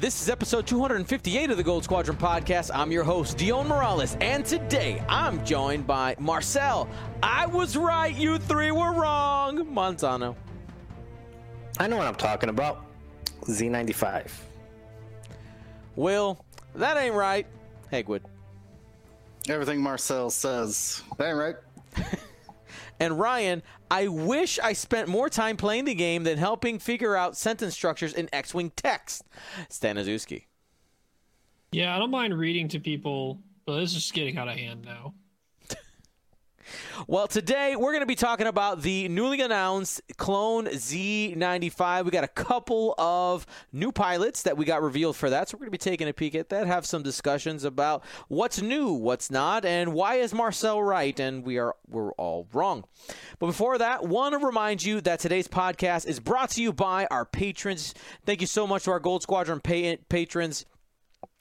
This is episode 258 of the Gold Squadron podcast. I'm your host, Dion Morales, and today I'm joined by Marcel. I was right, you three were wrong. Montano. I know what I'm talking about. Z-95. Will, that ain't right. Hegwood. Everything Marcel says, that ain't right. And Ryan, I wish I spent more time playing the game than helping figure out sentence structures in X-Wing text. Staniszewski. Yeah, I don't mind reading to people, but this is just getting out of hand now. Well, today we're going to be talking about the newly announced Clone Z-95. We got a couple of new pilots that we got revealed for that, so we're going to be taking a peek at that, have some discussions about what's new, what's not, and why is Marcel right, and we're all wrong. But before that, want to remind you that today's podcast is brought to you by our patrons. Thank you so much to our Gold Squadron patrons.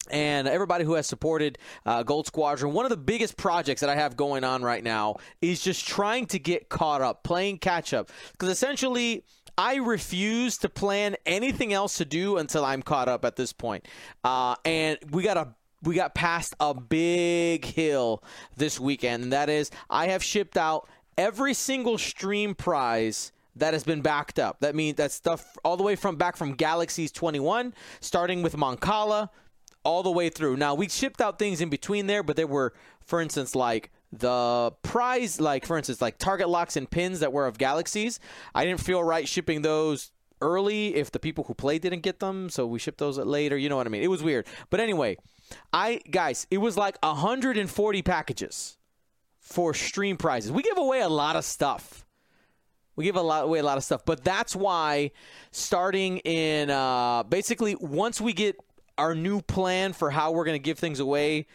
And everybody who has supported Gold Squadron. One of the biggest projects that I have going on right now is just trying to get caught up, playing catch up. Because essentially, I refuse to plan anything else to do until I'm caught up at this point. And we got past a big hill this weekend. And that is, I have shipped out every single stream prize that has been backed up. That means that stuff all the way back from Galaxies 21, starting with Moncala, all the way through. Now, we shipped out things in between there, but there were, for instance, like the prize, like, for instance, like target locks and pins that were of Galaxies. I didn't feel right shipping those early if the people who played didn't get them, so we shipped those later. You know what I mean? It was weird. But anyway, it was like 140 packages for stream prizes. We give away a lot of stuff. We give away a lot of stuff, but that's why starting in basically once we get our new plan for how we're going to give things away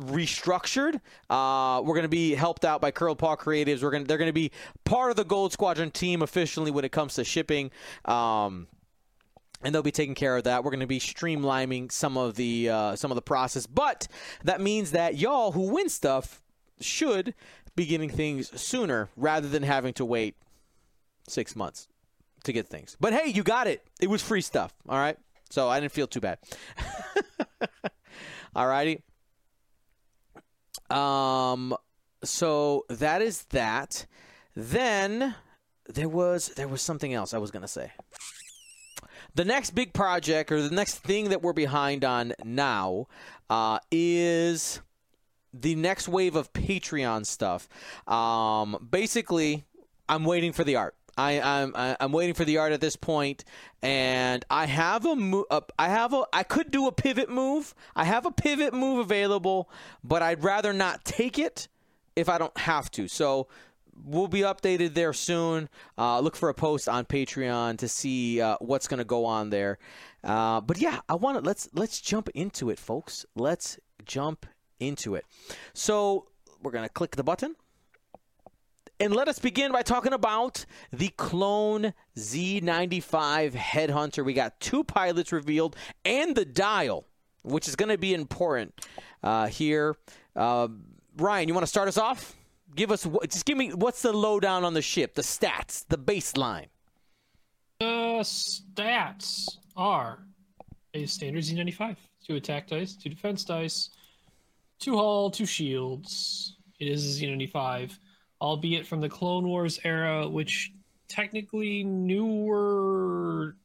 restructured. We're going to be helped out by Curled Paw Creatives. They're going to be part of the Gold Squadron team officially when it comes to shipping. And they'll be taking care of that. We're going to be streamlining some of the process. But that means that y'all who win stuff should be getting things sooner rather than having to wait 6 months to get things. But hey, you got it. It was free stuff. All right. So I didn't feel too bad. Alrighty. So that is that. Then there was something else I was gonna say. The next big project, or the next thing that we're behind on now, is the next wave of Patreon stuff. Basically, I'm waiting for the art. I'm waiting for the art at this point, and I could do a pivot move. I have a pivot move available, but I'd rather not take it if I don't have to. So we'll be updated there soon. Look for a post on Patreon to see what's going to go on there. But yeah, let's jump into it, folks. Let's jump into it. So we're going to click the button. And let us begin by talking about the Clone Z-95 Headhunter. We got two pilots revealed and the dial, which is going to be important here. Ryan, you want to start us off? Give me what's the lowdown on the ship, the stats, the baseline. The stats are a standard Z-95. 2 attack dice, 2 defense dice, 2 hull, 2 shields. It is a Z-95. Albeit from the Clone Wars era, which technically newer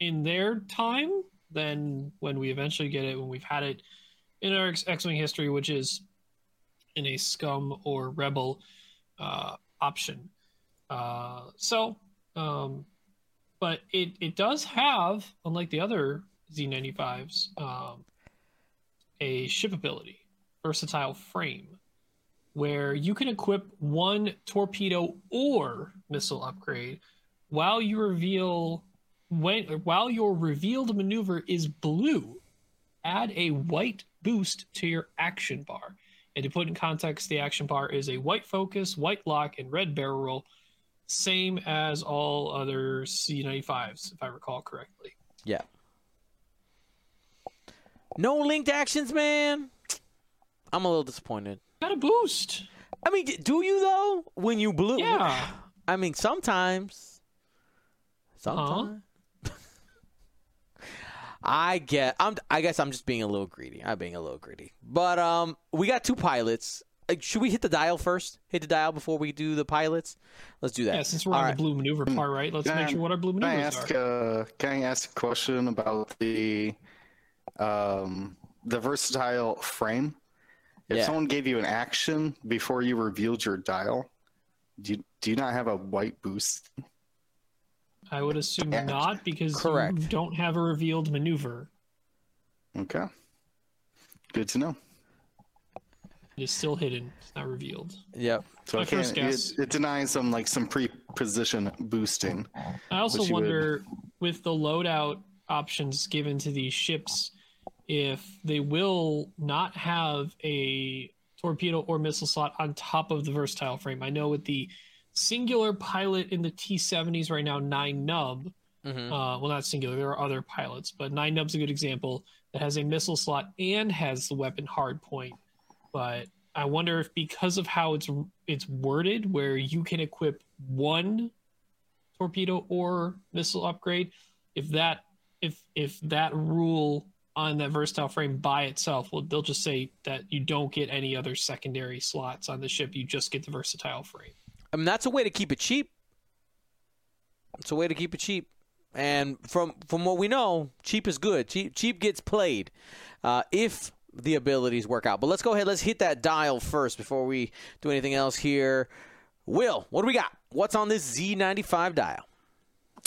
in their time than when we eventually get it, when we've had it in our X-Wing history, which is in a Scum or Rebel option. But it does have, unlike the other Z-95s, a ship ability, Versatile Frame, where you can equip one torpedo or missile upgrade while your revealed maneuver is blue. Add a white boost to your action bar. And to put in context, the action bar is a white focus, white lock, and red barrel roll, same as all other C-95s, if I recall correctly. Yeah. No linked actions, man. I'm a little disappointed. Got a boost. I mean, do you though? When you blue? Yeah. I mean, sometimes. I guess I'm just being a little greedy. But we got two pilots. Should we hit the dial first? Hit the dial before we do the pilots? Let's do that. Yeah, since we're on the blue maneuver part, right? Let's make sure what our blue maneuvers are. Can I ask a question about the versatile frame? If someone gave you an action before you revealed your dial, do you not have a white boost? I would assume not, because you don't have a revealed maneuver. Okay. Good to know. It is still hidden. It's not revealed. Yep. So it denies them like some pre-position boosting. I also wonder, with the loadout options given to these ships, if they will not have a torpedo or missile slot on top of the versatile frame. I know with the singular pilot in the T-70s right now, 9 Nub, well, not singular, there are other pilots, but 9 Nub's a good example that has a missile slot and has the weapon hard point. But I wonder if, because of how it's worded, where you can equip one torpedo or missile upgrade, if that rule on that versatile frame by itself, well, they'll just say that you don't get any other secondary slots on the ship. You just get the versatile frame. I mean, that's a way to keep it cheap. It's a way to keep it cheap. And from what we know, cheap is good. Cheap gets played if the abilities work out. But let's go ahead. Let's hit that dial first before we do anything else here. Will, what do we got? What's on this Z-95 dial?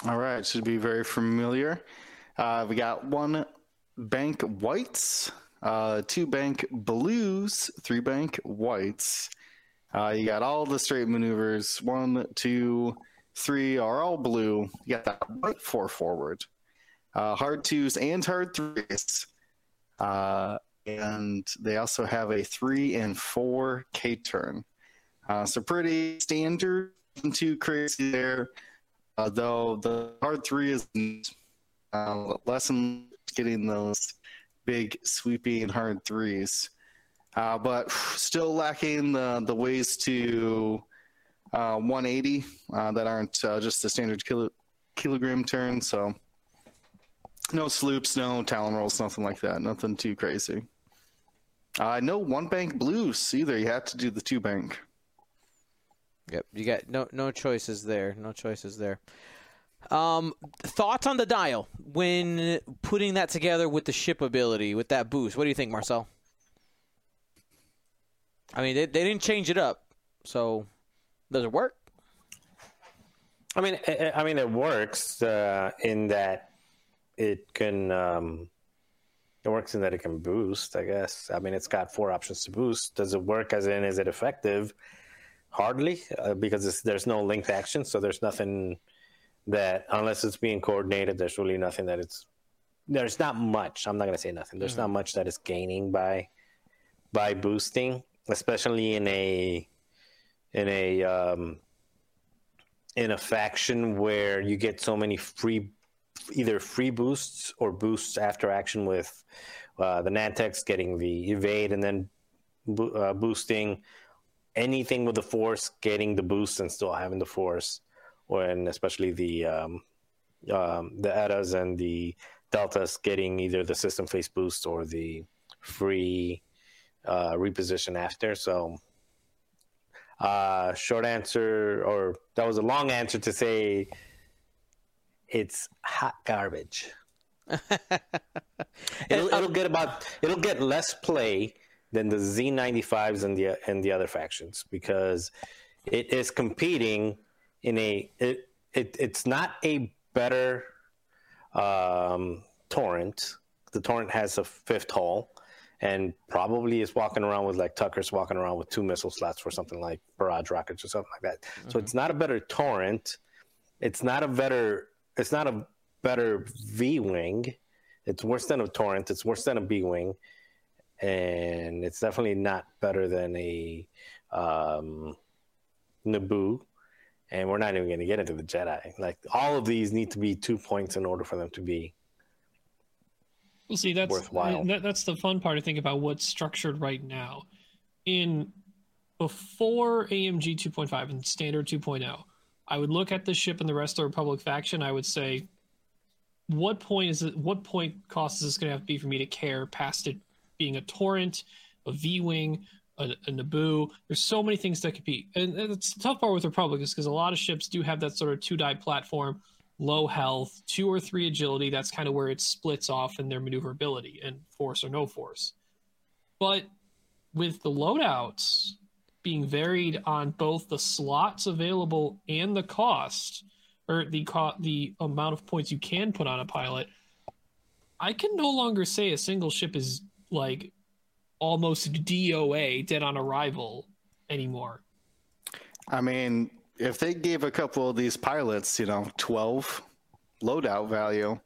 All right. Should be very familiar. We got 1 bank whites, 2 bank blues, 3 bank whites. You got all the straight maneuvers. 1, 2, 3 are all blue. You got that white 4 forward. Hard 2s and hard 3s. And they also have a 3 and 4 K turn. So pretty standard. Nothing too crazy there. Though the hard 3 is less than getting those big sweeping hard 3s. But still lacking the ways to 180 that aren't just the standard kilogram turn. So no sloops, no talon rolls, nothing like that. Nothing too crazy. No 1 bank blues either. You have to do the 2 bank. Yep, you got no choices there. No choices there. Thoughts on the dial when putting that together with the ship ability, with that boost? What do you think, Marcel? I mean, they didn't change it up, so does it work? I mean, it works in that it can. It works in that it can boost, I guess. I mean, it's got 4 options to boost. Does it work? As in, is it effective? Hardly, because there's no linked action, so there's nothing that, unless it's being coordinated, there's really nothing that it's. There's not much. I'm not gonna say nothing. There's not much that is gaining by boosting, especially in a faction where you get so many either free boosts or boosts after action, with the Nantex getting the evade and then boosting anything with the Force, getting the boost and still having the Force, and especially the Etas and the Deltas getting either the system face boost or the free reposition after. So short answer, or that was a long answer to say, it's hot garbage. it'll get less play than the Z-95s and the other factions, because it is competing in it's not a better Torrent. The Torrent has a 5th hull, and probably is walking around with, like, Tucker's walking around with 2 missile slots for something like barrage rockets or something like that. So it's not a better Torrent. It's not a better V-wing. It's worse than a Torrent. It's worse than a B-wing, and it's definitely not better than a Naboo. And we're not even going to get into the Jedi. Like, all of these need to be 2 points in order for them to be. See, that's worthwhile. That's the fun part to think about what's structured right now. In before AMG 2.5 and standard 2.0, I would look at the ship and the rest of the Republic faction. I would say what point cost is this going to have to be for me to care past it being a Torrent, a V-wing, a Naboo? There's so many things that could be, and it's the tough part with Republic is because a lot of ships do have that sort of two die platform, low health, 2 or 3 agility. That's kind of where it splits off in their maneuverability and force or no force. But with the loadouts being varied on both the slots available and the cost, or the amount of points you can put on a pilot, I can no longer say a single ship is like almost DOA, dead on arrival, anymore. I mean, if they gave a couple of these pilots, 12 loadout value,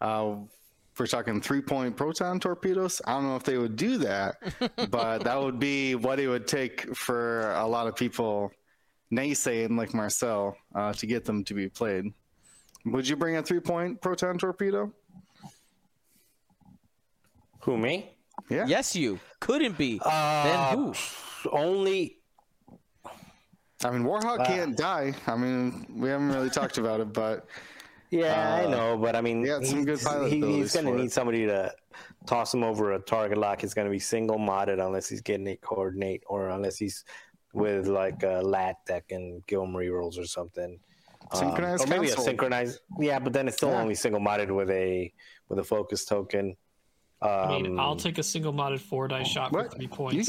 we're talking 3-point proton torpedoes. I don't know if they would do that, but that would be what it would take for a lot of people naysaying like Marcel to get them to be played. Would you bring a 3-point proton torpedo? Who, me? Yeah. Yes, you. Couldn't be. Then who? Only. I mean, Warthog can't die. I mean, we haven't really talked about it, but. Yeah, I know, but I mean, some good pilot he's going to need somebody to toss him over a target lock. It's going to be single modded unless he's getting it coordinate or unless he's with like a LAT that can give him rerolls or something. Synchronized, or maybe console. A synchronized. Yeah, but then it's still only single modded with a focus token. I mean, I'll take a single modded 4-die shot for 3 points. You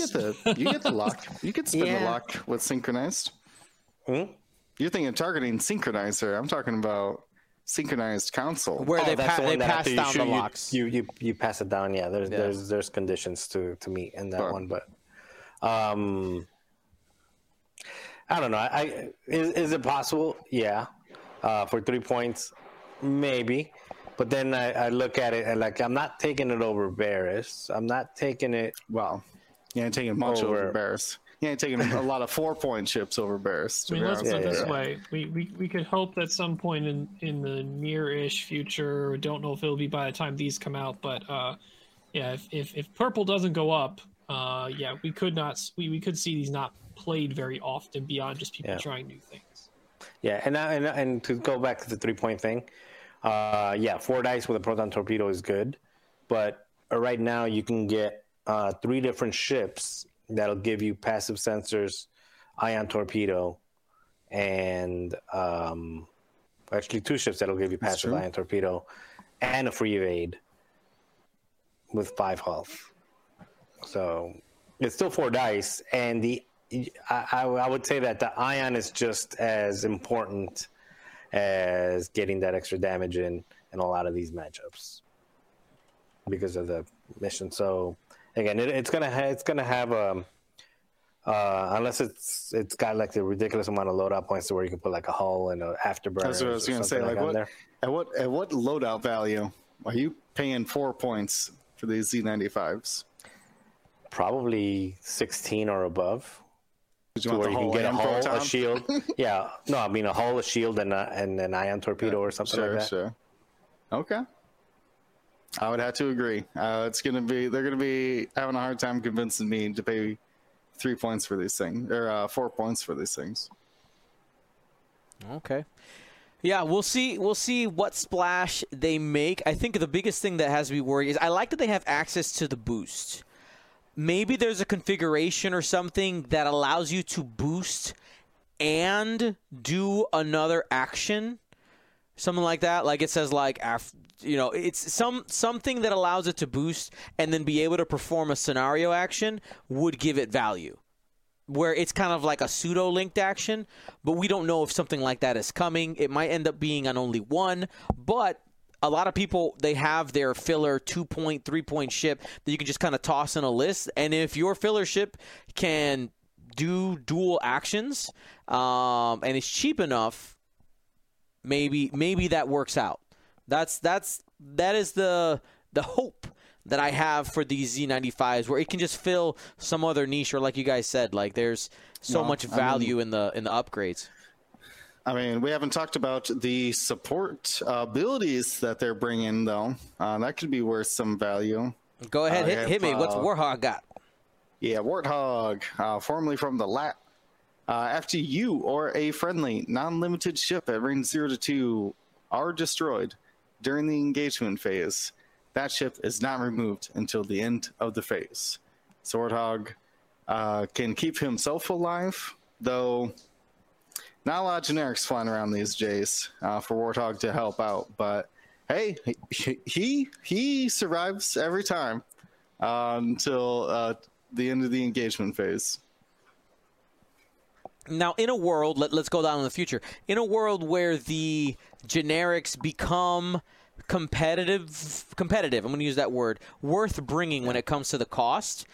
get the lock. You could spin the lock with synchronized. Hmm? You're thinking targeting synchronizer. I'm talking about. Synchronized console where they pass down the locks. You pass it down. Yeah, there's conditions to meet in that one, but I don't know. Is it possible? Yeah, for 3 points, maybe. But then I look at it and like I'm not taking it over Varys. I'm not taking it. Well, you ain't taking much over Varys. You ain't taking a lot of 4-point ships over Varys. I mean, let's put it this way. We could hope that some point in the near-ish future, don't know if it'll be by the time these come out, but if purple doesn't go up, we could not. We could see these not played very often beyond just people trying new things. Yeah, and to go back to the 3-point thing, 4 dice with a proton torpedo is good, but right now you can get 3 different ships. That'll give you passive sensors, ion torpedo, and actually 2 ships that'll give you passive ion torpedo and a free evade with 5 health. So it's still 4 dice, and I would say that the ion is just as important as getting that extra damage in a lot of these matchups because of the mission. So. Again, it's gonna have unless it's got like the ridiculous amount of loadout points to where you can put like a hull and an afterburner. That's what I was gonna say. Like at what loadout value are you paying 4 points for these Z-95s? Probably 16 or above. You where you can get a hull, a shield. Yeah, no, I mean a hull, a shield, and an ion torpedo or something like that. Sure. Okay. I would have to agree. They're gonna be having a hard time convincing me to pay 3 points for these things or 4 points for these things. Okay. Yeah, we'll see what splash they make. I think the biggest thing that has to be worried is I like that they have access to the boost. Maybe there's a configuration or something that allows you to boost and do another action. Something like that. Like it says like after. It's something that allows it to boost and then be able to perform a scenario action would give it value, where it's kind of like a pseudo-linked action, but we don't know if something like that is coming. It might end up being on only one, but a lot of people, they have their filler 2-point, 3-point ship that you can just kind of toss in a list, and if your filler ship can do dual actions and it's cheap enough, maybe that works out. That is the hope that I have for these Z-95s, where it can just fill some other niche, or like you guys said, like there's so much value in the upgrades. I mean, we haven't talked about the support abilities that they're bringing though. That could be worth some value. Go ahead, hit me. What's Warthog got? Yeah, Warthog, formerly from the LAT. After you or a friendly non-limited ship at range 0 to 2 are destroyed, during the engagement phase. That ship is not removed until the end of the phase. Swordhog can keep himself alive, though not a lot of generics flying around these days for Warthog to help out. But hey, he survives every time until the end of the engagement phase. Now, in a world, let's go down in the future. In a world where the generics become competitive, I'm going to use that word, worth bringing when it comes to the cost,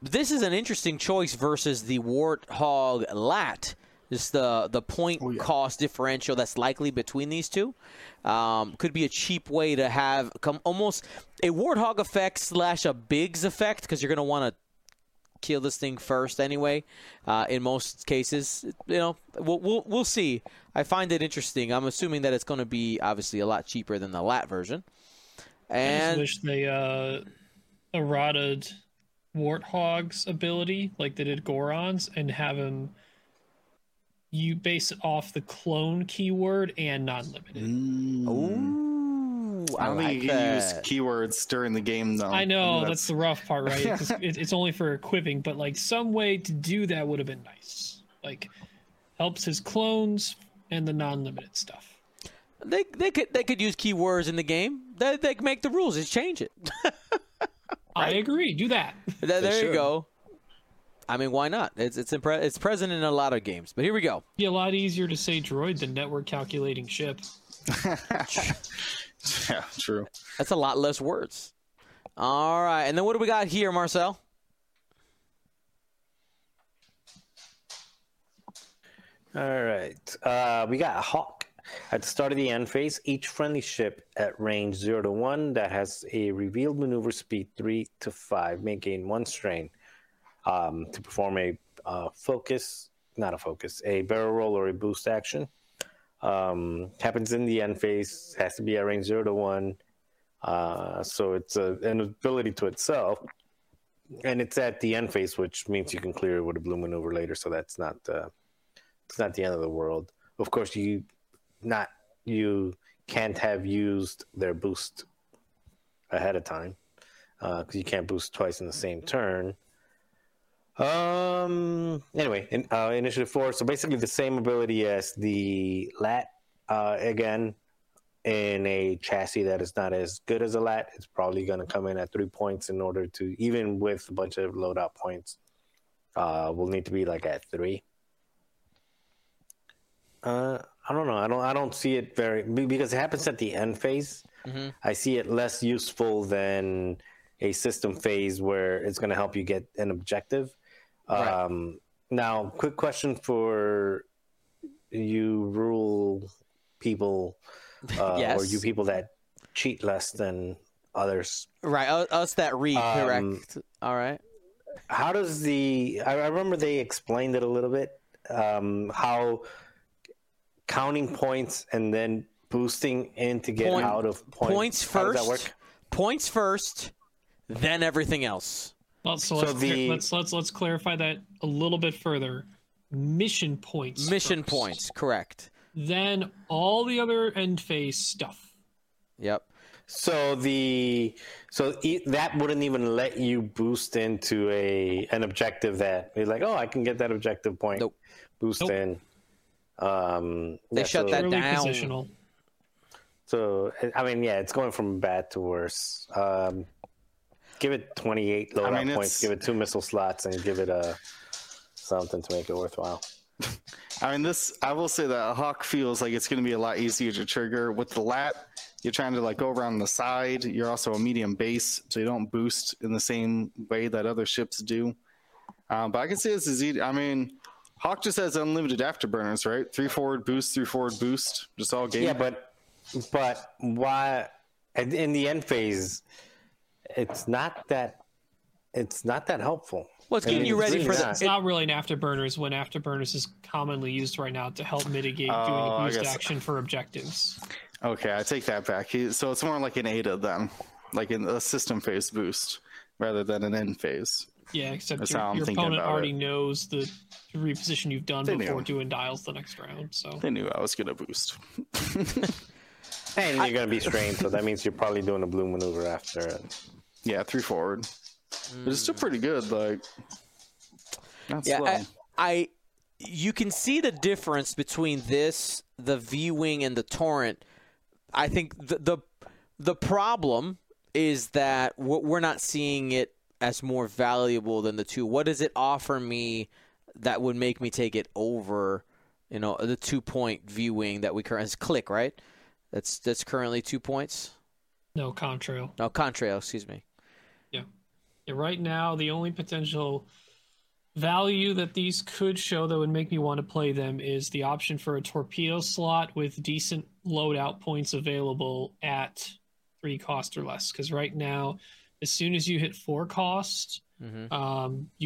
this is an interesting choice versus the Warthog LAT. Just the point cost differential that's likely between these two could be a cheap way to have almost a Warthog effect slash a Biggs effect, because you're going to want to kill this thing first anyway. In most cases, you know, we'll see. I find it interesting. I'm assuming that it's going to be obviously a lot cheaper than the LAT version. And I just wish they eroded Warthog's ability like they did Goron's and have him. You base it off the clone keyword and non-limited. Ooh, I don't think you can use keywords during the game, though. I know, that's the rough part, right? It's only for equipping, but like some way to do that would have been nice. Like helps his clones and the non-limited stuff. They could use keywords in the game. They can make the rules. Just change it. Right? I agree. Do that. There you go. I mean, why not? It's present in a lot of games. But here we go. It'd be a lot easier to say droid than network calculating ship. Yeah, true. That's a lot less words. All right. And then what do we got here, Marcel? All right. We got Hawk. At the start of the end phase, each friendly ship at range 0 to 1 that has a revealed maneuver speed 3 to 5 may gain one strain. To perform a barrel roll or a boost action. Happens in the end phase, has to be at range 0 to 1. So it's an ability to itself. And it's at the end phase, which means you can clear it with a blue maneuver later, so that's not the end of the world. Of course, you can't have used their boost ahead of time, because you can't boost twice in the same turn. Anyway, Initiative 4, so basically the same ability as the LAT, again, in a chassis that is not as good as a LAT. It's probably going to come in at 3 points in order to, even with a bunch of loadout points, will need to be like at 3. I don't know. I don't see it very, because it happens at the end phase. Mm-hmm. I see it less useful than a system phase where it's going to help you get an objective. Right. Now, quick question for you rural people, yes, or you people that cheat less than others. Right, us that read, correct. All right. How does I remember they explained it a little bit, how counting points and then boosting in to get out of points. How does that work? Points first, then everything else. Let's clarify that a little bit further. Mission points. Correct. Then all the other end phase stuff. Yep. So that wouldn't even let you boost into an objective that you're like, I can get that objective point. Nope. Boost in. They shut that down. Positional. So I mean, it's going from bad to worse. Give it 28 loadout points, give it 2 missile slots, and give it something to make it worthwhile. I mean, I will say that a Hawk feels like it's going to be a lot easier to trigger. With the LAT, you're trying to go around the side. You're also a medium base, so you don't boost in the same way that other ships do. But I can see this is easy. I mean, Hawk just has unlimited afterburners, right? 3 forward boost, 3 forward boost, just all game. Yeah, but why in the end phase? It's not that helpful. Well, it's getting you ready for that. It's not really an afterburners when afterburners is commonly used right now to help mitigate doing a boost action for objectives. Okay, I take that back. So it's more like an ADA then, like in a system phase boost rather than an end phase. Yeah, except your opponent already knows the reposition you've done before doing dials the next round. So they knew I was going to boost. And you're going to be strained, so that means you're probably doing a blue maneuver after it. Yeah, 3 forward. But it's still pretty good, like... Not yeah, slow. I you can see the difference between this, the V-wing, and the Torrent. I think the problem is that we're not seeing it as more valuable than the two. What does it offer me that would make me take it over, you know, the 2-point V-wing that we currently click, right? That's currently 2 points. No, contrail. No, contrail, excuse me. Yeah, right now the only potential value that these could show that would make me want to play them is the option for a torpedo slot with decent loadout points available at 3 cost or less. Because right now, as soon as you hit 4 cost, you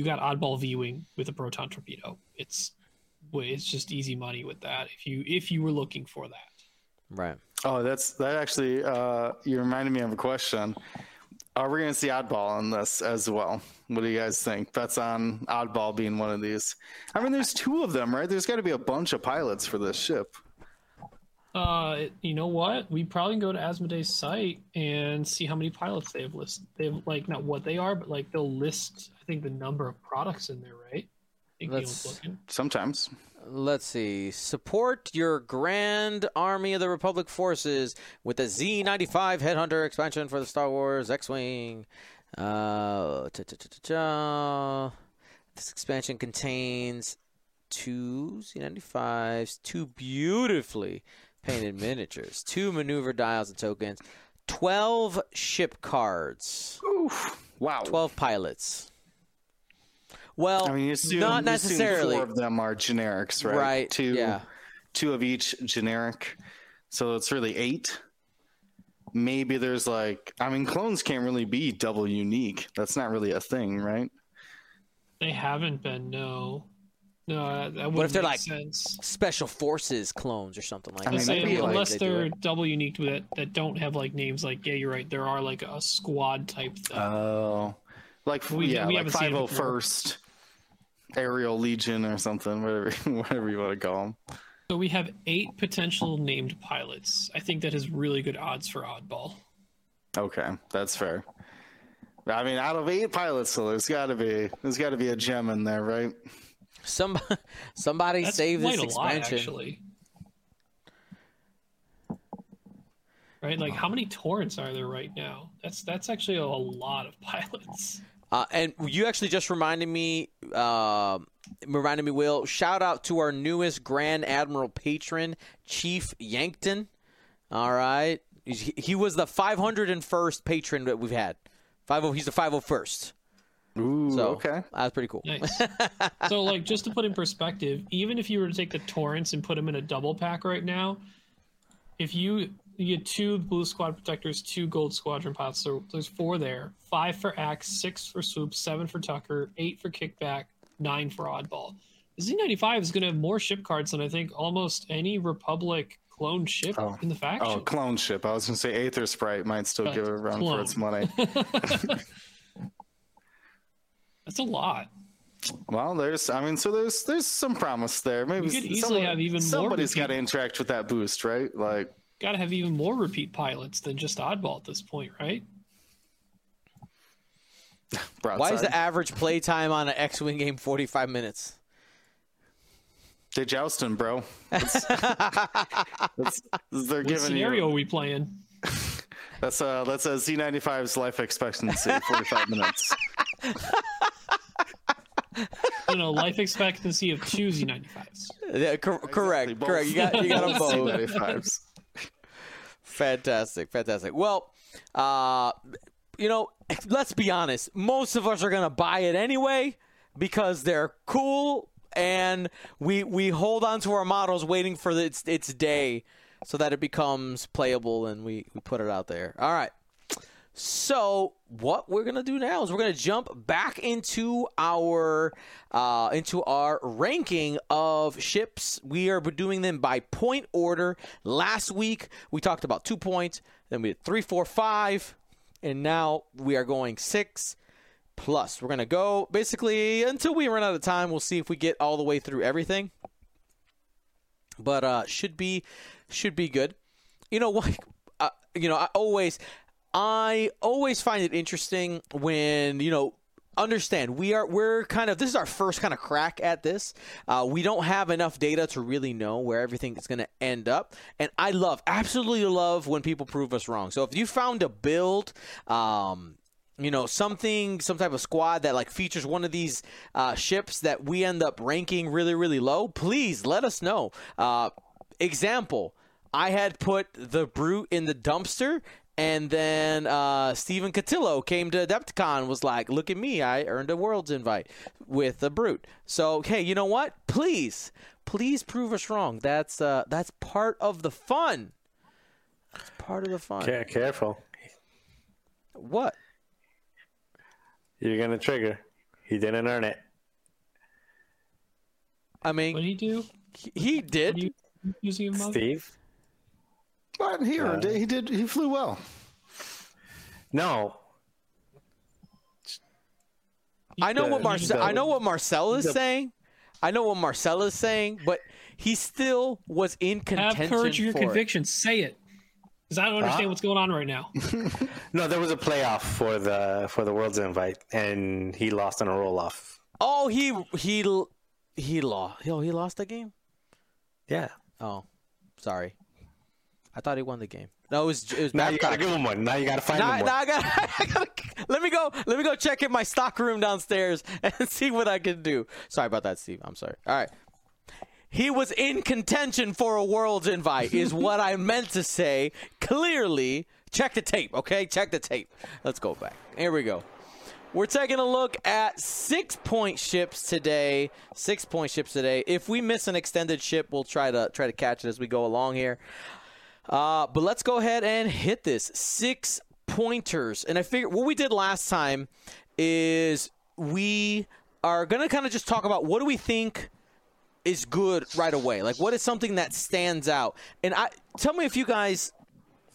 got Oddball V-wing with a Proton torpedo. It's just easy money with that if you were looking for that. Right. Oh, that actually. You reminded me of a question. Are we going to see Oddball on this as well? What do you guys think? Bets on Oddball being one of these. I mean, there's 2 of them, right? There's got to be a bunch of pilots for this ship. You know what? We probably can go to Asmodee's site and see how many pilots they have listed. They have, like, not what they are, but, like, they'll list, I think, the number of products in there, right? I think Neil's looking. Sometimes. Let's see. Support your Grand Army of the Republic forces with the Z-95 Headhunter expansion for the Star Wars X-Wing. This expansion contains 2 Z-95s, 2 beautifully painted miniatures, 2 maneuver dials and tokens, 12 ship cards. Oof. Wow. 12 pilots. Well, I mean, not necessarily. 4 of them are generics, right? Right. 2 of each generic. So it's really 8. Maybe there's like, I mean, clones can't really be double unique. That's not really a thing, right? They haven't been, no. No, that what if they're like sense. Special forces clones or something like that? I mean, unless they're double unique to it, that don't have like names like, yeah, you're right. There are like a squad type thing. Oh, like we like 501st Aerial Legion or something, whatever you want to call them. So we have 8 potential named pilots. I think that is really good odds for Oddball. Okay, that's fair. I mean, out of 8 pilots, so there's got to be a gem in there, right? Somebody save this expansion. That's quite a lot, actually. Right, like how many Torrents are there right now? That's actually a lot of pilots. And you actually just reminded me, Will. Shout out to our newest Grand Admiral patron, Chief Yankton. All right, he was the 501st patron that we've had. He's the 501st. Ooh, so, okay. That's pretty cool. Nice. So, like, just to put in perspective, even if you were to take the Torrents and put them in a double pack right now, if you get 2 Blue Squad Protectors, 2 Gold Squadron Pilots, so there's 4 there. 5 for Axe, 6 for Swoop, 7 for Tucker, 8 for Kickback, 9 for Oddball. The Z-95 is going to have more ship cards than I think almost any Republic clone ship in the faction. Oh, clone ship. I was going to say Aether Sprite might still give it a run for its money. That's a lot. Well, there's some promise there. Maybe you could easily have even more. Somebody's got to interact with that boost, right? Like, got to have even more repeat pilots than just Oddball at this point, right? Why is the average play time on an X-Wing game 45 minutes? They're jousting, bro. They're giving scenario you... we playing? That's a Z-95's life expectancy, 45 minutes. You know, life expectancy of 2 Z-95s. Yeah, correct. Exactly, correct. You got them both. Z-95s. Fantastic. Well, you know, let's be honest. Most of us are going to buy it anyway because they're cool, and we hold on to our models waiting for its day so that it becomes playable and we put it out there. All right. So what we're going to do now is we're going to jump back into our ranking of ships. We are doing them by point order. Last week, we talked about 2 points. Then we did 3, 4, 5. And now we are going 6+. We're going to go basically until we run out of time. We'll see if we get all the way through everything. But should be good. You know what? I always find it interesting when, you know, understand we're kind of, this is our first kind of crack at this. We don't have enough data to really know where everything is going to end up, and I absolutely love when people prove us wrong. So if you found a build, you know, some type of squad that like features one of these ships that we end up ranking really, really low, please let us know. Example, I had put the Brute in the dumpster, and then Steven Cotillo came to Adepticon, was like, look at me, I earned a Worlds invite with the Brute. So, hey, you know what? Please prove us wrong. That's part of the fun. That's part of the fun. Careful. What? You're going to trigger. He didn't earn it. I mean, what did he do? He did. Steve? But he earned it. He flew well. No. I know what Marcel is saying, but he still was in contention. Have courage of your convictions. Say it. Because I don't understand what's going on right now. No, there was a playoff for the World's Invite, and he lost on a roll-off. Oh, he lost. Oh, he lost the game? Yeah. Oh, sorry. I thought he won the game. No, it was now Babcock. You gotta give him one. Now you gotta find him one. Let me go check in my stock room downstairs and see what I can do. Sorry about that, Steve. I'm sorry. All right. He was in contention for a World's Invite is what I meant to say. Clearly, check the tape, okay? Check the tape. Let's go back. Here we go. We're taking a look at 6-point ships today. 6-point ships today. If we miss an extended ship, we'll try to catch it as we go along here. But let's go ahead and hit this. 6-pointers. And I figured what we did last time is we are going to kind of just talk about what do we think is good right away. Like, what is something that stands out? And tell me if you guys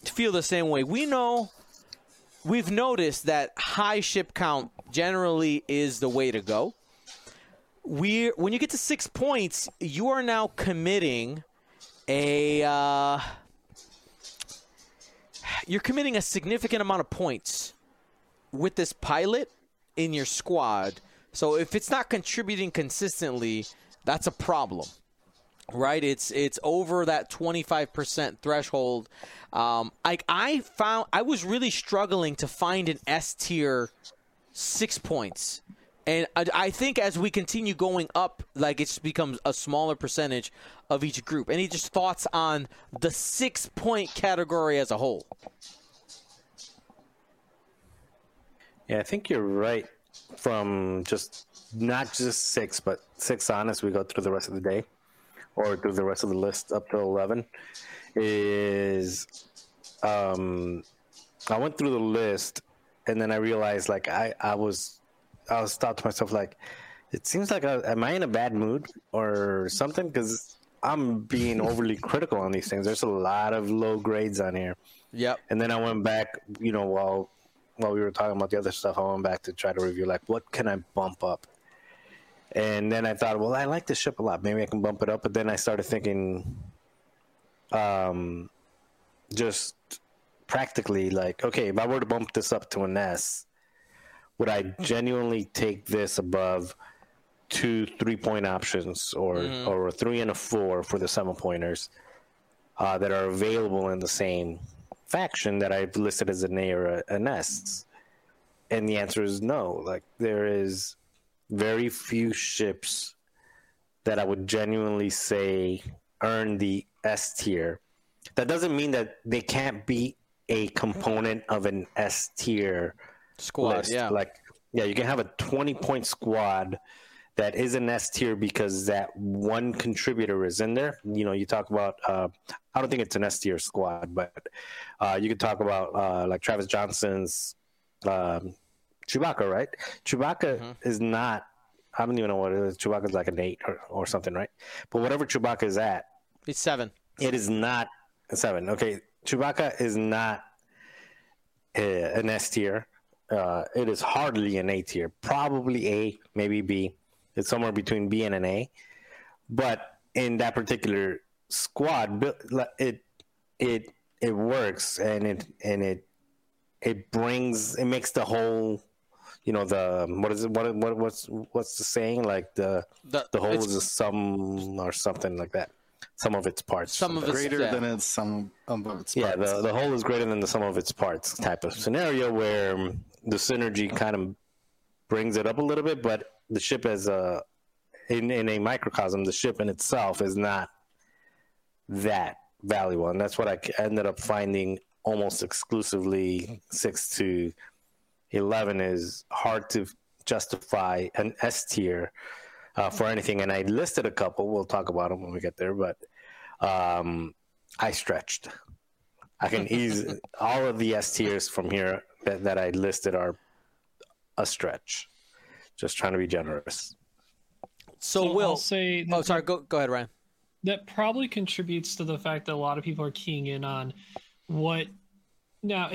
feel the same way. We've noticed that high ship count generally is the way to go. When you get to 6 points, you are now committing a significant amount of points with this pilot in your squad. So if it's not contributing consistently, that's a problem, right? It's over that 25% threshold. I was really struggling to find an S tier 6 points. And I think as we continue going up, like, it just becomes a smaller percentage of each group. Any just thoughts on the 6-point category as a whole? Yeah, I think you're right. From just not just 6, but 6 on as we go through the rest of the day, or through the rest of the list up to 11, is I went through the list, and then I realized, like, I was thought to myself, like, it seems like am I in a bad mood or something? Because I'm being overly critical on these things. There's a lot of low grades on here. Yep. And then I went back, you know, while we were talking about the other stuff, I went back to try to review, like, what can I bump up? And then I thought, well, I like this ship a lot. Maybe I can bump it up. But then I started thinking just practically, like, okay, if I were to bump this up to an S, would I genuinely take this above 2 3-point options or a 3 and a 4 for the 7-pointers that are available in the same faction that I've listed as an A or an S? And the answer is no. Like, there is very few ships that I would genuinely say earn the S tier. That doesn't mean that they can't be a component of an S tier squad list. Yeah, like, yeah, you can have a 20-point squad that is an S tier because that one contributor is in there. You know, you talk about I don't think it's an S tier squad, but you could talk about like Travis Johnson's Chewbacca, right? Chewbacca is not, I don't even know what it is. Chewbacca's like an 8 or something, right? But whatever Chewbacca is at, it's 7. It is not a 7. Okay, Chewbacca is not an S tier. It is hardly an A tier, probably A, maybe B. It's somewhere between B and an A. But in that particular squad, it it works, and it brings, it makes the whole, you know, the what is it, what's the saying, like the whole is the sum or something like that. Sum of its parts. Some of it's greater than its sum of its parts. Yeah, the whole is greater than the sum of its parts type of scenario, where the synergy kind of brings it up a little bit, but the ship as a in a microcosm, the ship in itself is not that valuable, and that's what I ended up finding almost exclusively 6 to 11 is hard to justify an S tier for anything. And I listed a couple. We'll talk about them when we get there. But I stretched. I can easily all of the S tiers from here that I listed are a stretch. Just trying to be generous. So I'll say. Oh, sorry. Go ahead, Ryan. That probably contributes to the fact that a lot of people are keying in on what. Now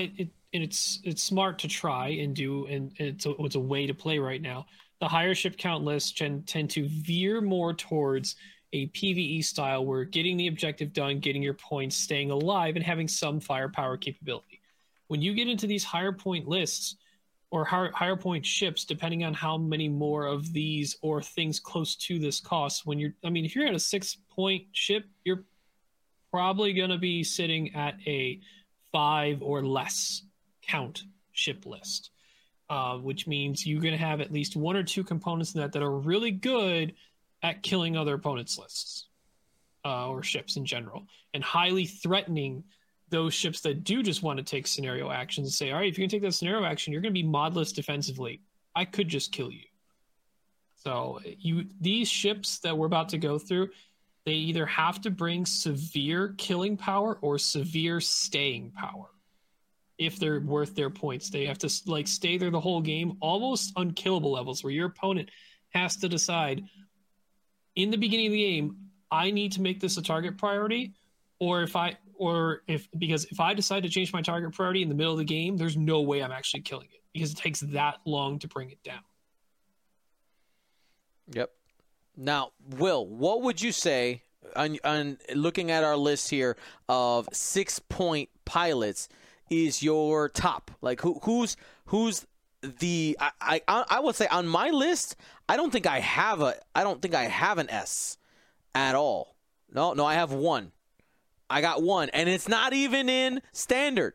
it's smart to try and do, and it's a way to play right now. The higher ship count lists tend to veer more towards a PvE style where getting the objective done, getting your points, staying alive, and having some firepower capability. When you get into these higher point lists or higher point ships, depending on how many more of these or things close to this cost, if you're at a 6 point ship, you're probably going to be sitting at a 5 or less count ship list. Which means you're going to have at least one or two components in that are really good at killing other opponents' lists or ships in general, and highly threatening those ships that do just want to take scenario actions and say, all right, if you're going to take that scenario action, you're going to be modless defensively. I could just kill you. So these ships that we're about to go through, they either have to bring severe killing power or severe staying power. If they're worth their points, they have to stay there the whole game, almost unkillable levels where your opponent has to decide in the beginning of the game, I need to make this a target priority, because if I decide to change my target priority in the middle of the game, there's no way I'm actually killing it because it takes that long to bring it down. Yep. Now, Will, what would you say on looking at our list here of 6 point pilots? Is your top, like who's the I would say on my list I don't think I have an S at all. No, I have one. I got one, and it's not even in standard.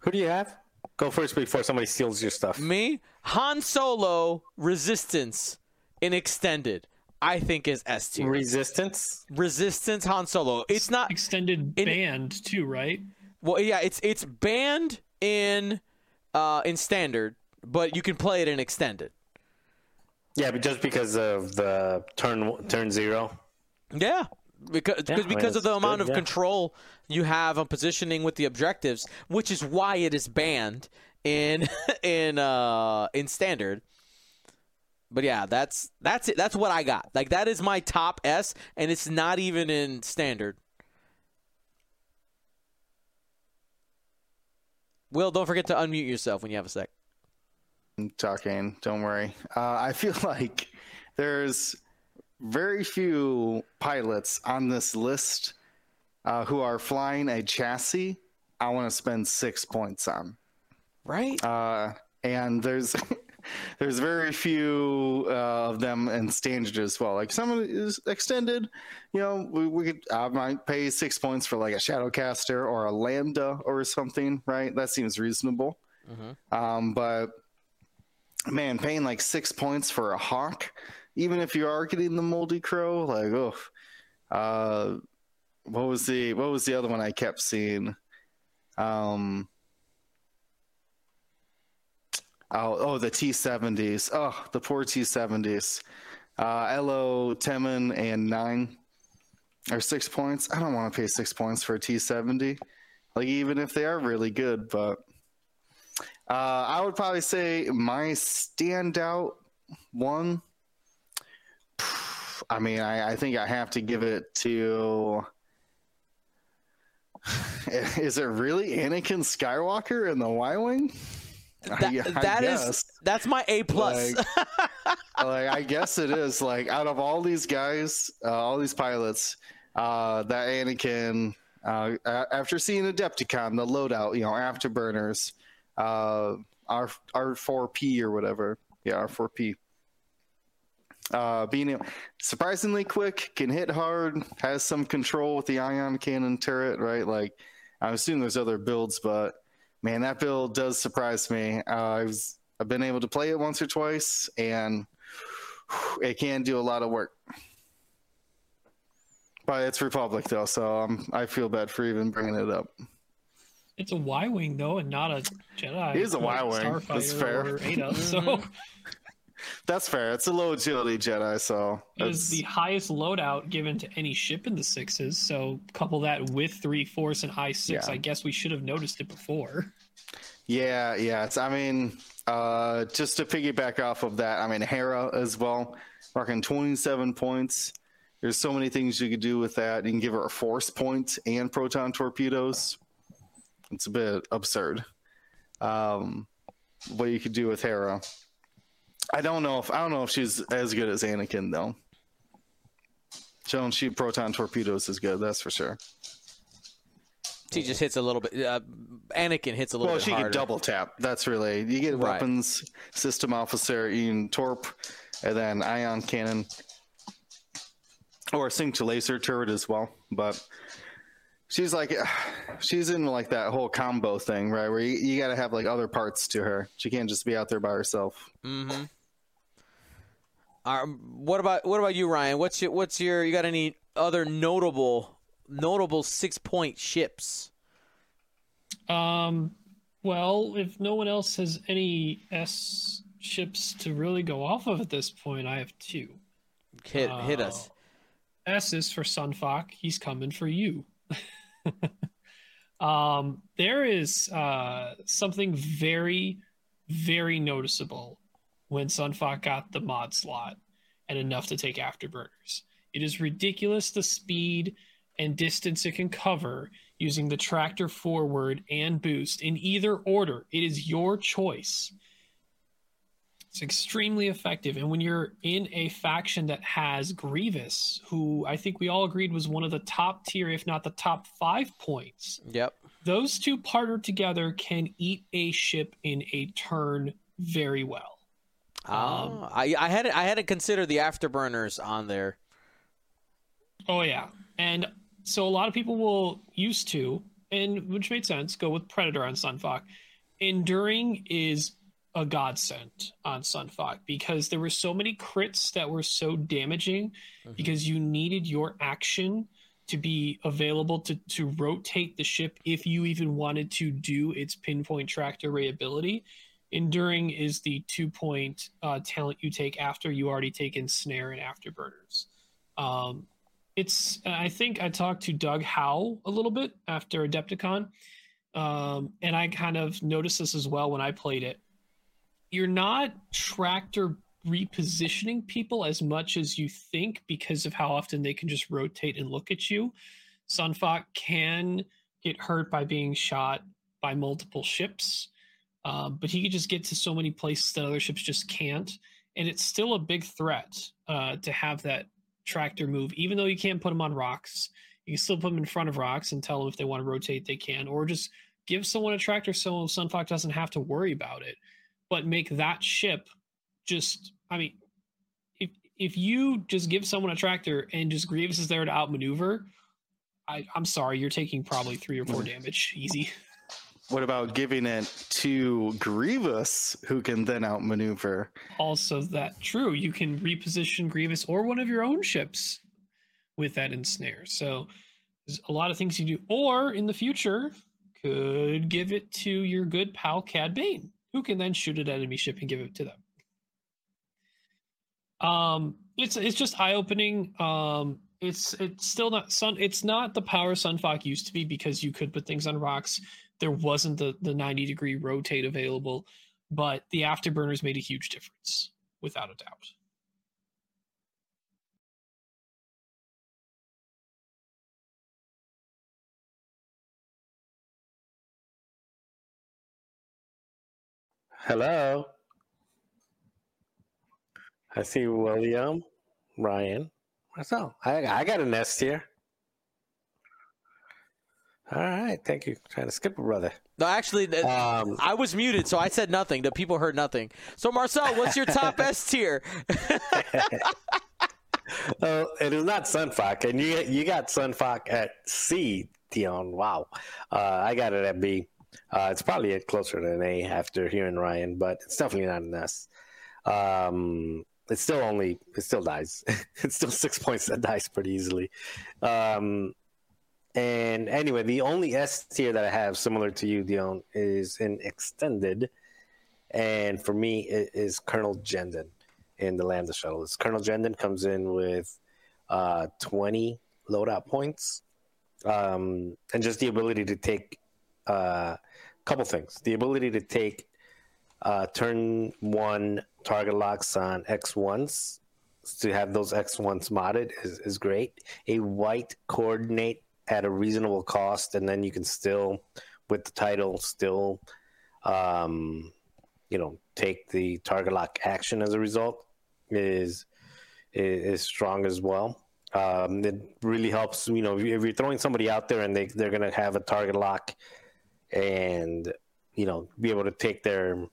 Who do you have? Go first before somebody steals your stuff. Me, Han Solo Resistance in extended. I think is S tier. Resistance Han Solo. It's not extended banned too, right? Well, yeah, it's banned in standard, but you can play it in extended. Yeah, but just because of the turn zero. Yeah, because of the amount of control you have on positioning with the objectives, which is why it is banned in standard. But yeah, that's it. That's what I got. Like, that is my top S, and it's not even in standard. Will, don't forget to unmute yourself when you have a sec. I'm talking. Don't worry. I feel like there's very few pilots on this list who are flying a chassis I want to spend 6 points on. Right? And there's... There's very few of them in standard as well. Like, some is extended, you know, we could, I might pay 6 points for like a Shadowcaster or a Lambda or something, right? That seems reasonable. Mm-hmm. But man, paying like 6 points for a Hawk, even if you are getting the Moldy Crow, like, oof. What was the other one I kept seeing? The T-70s. Oh, the poor T-70s. Elo, Temin, and 6 points. I don't want to pay 6 points for a T-70, like, even if they are really good. But I would probably say my standout one, I think I have to give it to... Is it really Anakin Skywalker in the Y-Wing? That's my A+. Like, Like, I guess it is. Like, out of all these guys, all these pilots, that Anakin, after seeing Adepticon, the loadout, you know, Afterburners, R4P or whatever. Yeah, R4P. Being surprisingly quick, can hit hard, has some control with the ion cannon turret, right? Like, I assume there's other builds, but man, that build does surprise me. I've been able to play it once or twice, and it can do a lot of work. But it's Republic, though, so I feel bad for even bringing it up. It's a Y-Wing, though, and not a Jedi. It is a Y-Wing. That's fair. Ada, so. That's fair. It's a low agility Jedi, so. It is the highest loadout given to any ship in the sixes, so couple that with 3 Force and high 6, yeah. I guess we should have noticed it before. Yeah. It's, I mean, just to piggyback off of that, I mean, Hera as well, rocking 27 points. There's so many things you could do with that. You can give her a force point and proton torpedoes. It's a bit absurd what you could do with Hera. I don't know if she's as good as Anakin though. She proton torpedoes is good, that's for sure. She just hits a little bit. Anakin hits a little bit harder. Well, she can double tap. That's really you get weapons, system officer, Ion torp, and then ion cannon, or sync to laser turret as well, but. She's in like that whole combo thing, right? Where you got to have like other parts to her. She can't just be out there by herself. Mm-hmm. What about you, Ryan? What's your? You got any other notable 6-point ships? Well, if no one else has any S ships to really go off of at this point, I have two. Hit us. S is for Sunfock. He's coming for you. There is something very, very noticeable when Sunfock got the mod slot and enough to take Afterburners. It is ridiculous the speed and distance it can cover using the tractor forward and boost in either order. It is your choice. It's extremely effective, and when you're in a faction that has Grievous, who I think we all agreed was one of the top tier, if not the top 5 points, yep, those two partnered together can eat a ship in a turn very well. I hadn't considered the Afterburners on there. Oh yeah, and so a lot of people will used to, and which made sense, go with Predator on Sunfock. Enduring is a godsend on Sunfock because there were so many crits that were so damaging because you needed your action to be available to rotate the ship if you even wanted to do its pinpoint tractor ray ability. Enduring is the 2-point talent you take after you already taken Snare and Afterburners. It's I think I talked to Doug Howe a little bit after Adepticon, and I kind of noticed this as well when I played it. You're not tractor repositioning people as much as you think because of how often they can just rotate and look at you. Sunfock can get hurt by being shot by multiple ships, but he can just get to so many places that other ships just can't. And it's still a big threat to have that tractor move, even though you can't put them on rocks. You can still put them in front of rocks and tell them if they want to rotate, they can, or just give someone a tractor so Sunfock doesn't have to worry about it. But make that ship just, I mean, if you just give someone a tractor and just Grievous is there to outmaneuver, I'm sorry, you're taking probably 3 or 4 damage. Easy. What about giving it to Grievous, who can then outmaneuver? Also, that true. You can reposition Grievous or one of your own ships with that ensnare. So there's a lot of things you do. Or in the future, could give it to your good pal Cad Bane, who can then shoot an enemy ship and give it to them. It's just eye-opening. It's still not Sun. It's not the power Sunfock used to be because you could put things on rocks. There wasn't the 90-degree rotate available, but the Afterburners made a huge difference, without a doubt. Hello. I see William, Ryan, Marcel. I got a nest here. All right, thank you. Trying to skip a brother. No, actually, I was muted, so I said nothing. The people heard nothing. So, Marcel, what's your top S tier? Well, it is not Sunfock, and you got Sunfock at C, Dion. Wow, I got it at B. It's probably closer to an A after hearing Ryan, but it's definitely not an S. It still dies. It's still 6 points that dies pretty easily. And anyway, the only S tier that I have, similar to you, Dion, is in Extended. And for me, it is Colonel Jendon in the Lambda Shuttle. It's Colonel Jendon comes in with 20 loadout points. And just the ability to take couple things. The ability to take turn one target locks on X1s, to have those X1s modded is great. A white coordinate at a reasonable cost, and then you can still, with the title, still, take the target lock action as a result is strong as well. It really helps, if you're throwing somebody out there and they're going to have a target lock and, be able to take their,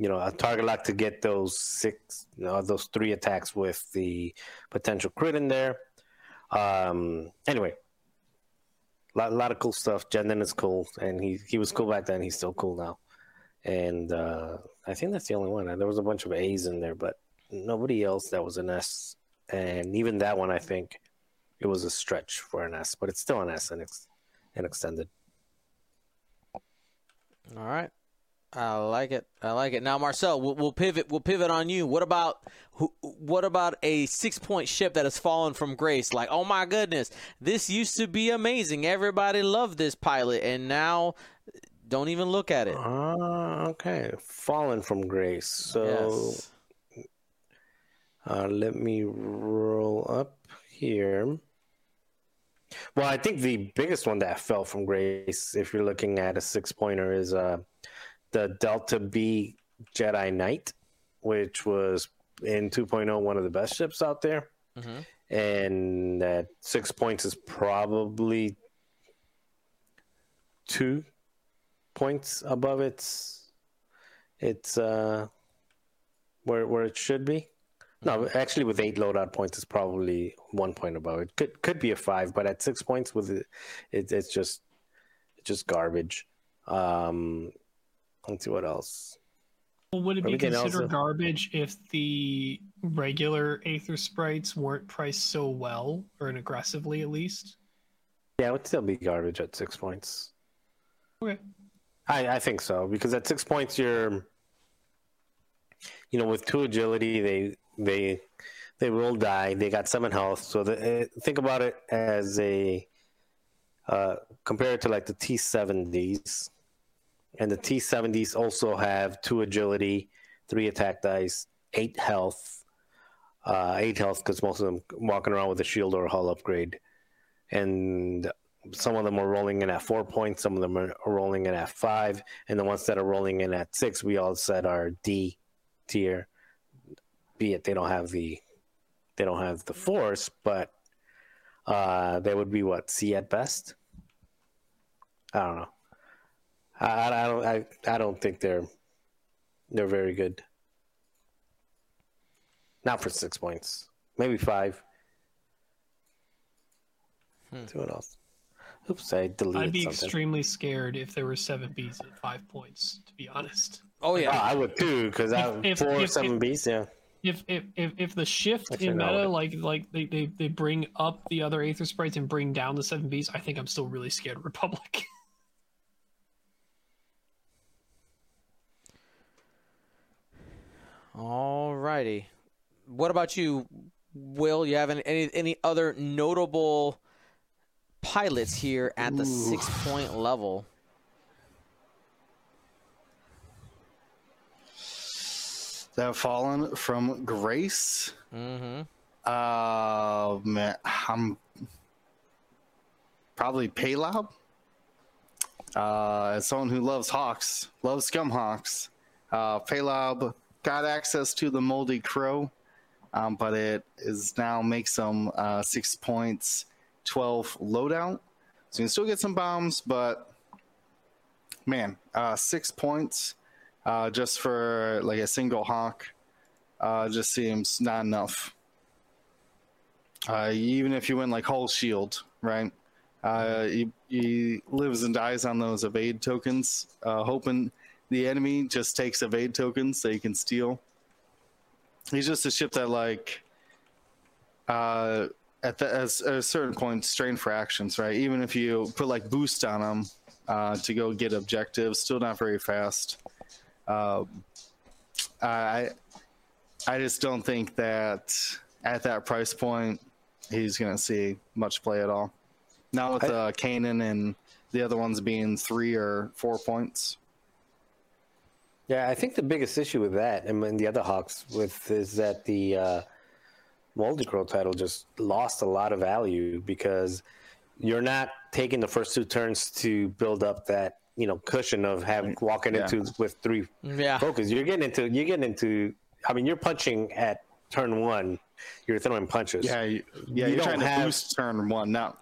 a target lock to get those three attacks with the potential crit in there. Anyway, a lot of cool stuff. Jendon is cool, and he was cool back then. He's still cool now. And I think that's the only one. There was a bunch of A's in there, but nobody else that was an S. And even that one, I think it was a stretch for an S, but it's still an S and Extended. All right. I like it. Now, Marcel, we'll pivot on you. What about a 6-point ship that has fallen from grace? Like, oh my goodness, this used to be amazing. Everybody loved this pilot, and now don't even look at it. Okay, fallen from grace. So yes. Let me roll up here. Well, I think the biggest one that fell from grace, if you're looking at a 6-pointer, is the Delta B Jedi Knight, which was in 2.0 one of the best ships out there. Mm-hmm. And that 6 points is probably 2 points above its where it should be. No, actually, with 8 loadout points, it's probably 1 point above. It could be a 5, but at 6 points, with it's just garbage. Let's see what else. Well, would it be considered garbage if the regular Aether Sprites weren't priced so well, or aggressively at least? Yeah, it would still be garbage at 6 points. Okay. I think so, because at 6 points, you're... with 2 agility, they will die. They got 7 health. So think about it as compare it to like the T-70s. And the T-70s also have 2 agility, 3 attack dice, 8 health. 8 health because most of them walking around with a shield or a hull upgrade. And some of them are rolling in at 4 points. Some of them are rolling in at 5. And the ones that are rolling in at 6, we all said are D tier. Be it they don't have the force, but they would be what, C at best? I don't know. I don't think they're very good. Not for 6 points, maybe 5. See what else? Oops, I deleted something. I'd be extremely scared if there were 7 Bs at 5 points, to be honest. Oh yeah, I would too, because I have 4 or 7 Bs. Yeah. If the shift in meta, like they bring up the other Aether Sprites and bring down the 7 Bs, I think I'm still really scared of Republic. Alrighty. What about you, Will? You have any other notable pilots here at the 6-point level? That have fallen from grace. Mm-hmm. Man, I'm probably Paylob. As someone who loves Hawks, loves Scum Hawks, Paylob got access to the Moldy Crow, but it is now makes them 6.12 loadout. So you can still get some bombs, but man, 6 points just for like a single Hawk just seems not enough. Even if you win like whole shield, right? He lives and dies on those evade tokens, hoping the enemy just takes evade tokens so he can steal. He's just a ship that, like, at a certain point, strain for actions, right? Even if you put, like, boost on him to go get objectives, still not very fast. I just don't think that at that price point he's going to see much play at all. Now with Kanan and the other ones being 3 or 4 points. Yeah, I think the biggest issue with that, and the other Hawks, with is that the Multicrow title just lost a lot of value because you're not taking the first two turns to build up that, you know, cushion of having walking into with three focus. You're getting into. I mean, you're punching at turn one. You're throwing punches. You're trying to boost turn one, not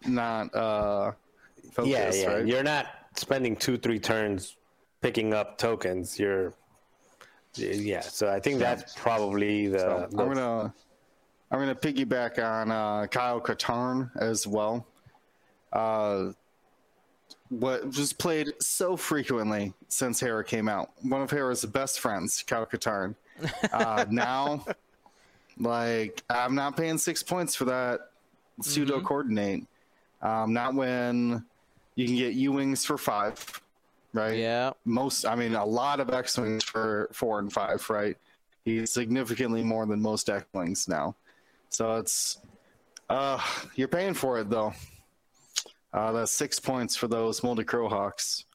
focus. Right? You're not spending 2-3 turns picking up tokens. So I think that's probably the. So I'm gonna piggyback on Kyle Katarn as well. What was played so frequently since Hera came out. One of Hera's best friends, Kyle Katarn. Now. Like, I'm not paying 6 points for that pseudo-coordinate. Not when you can get U-Wings for 5, right? Yeah. A lot of X-Wings for 4 and 5, right? He's significantly more than most X-Wings now. So it's, you're paying for it, though. That's 6 points for those Multicrow Hawks.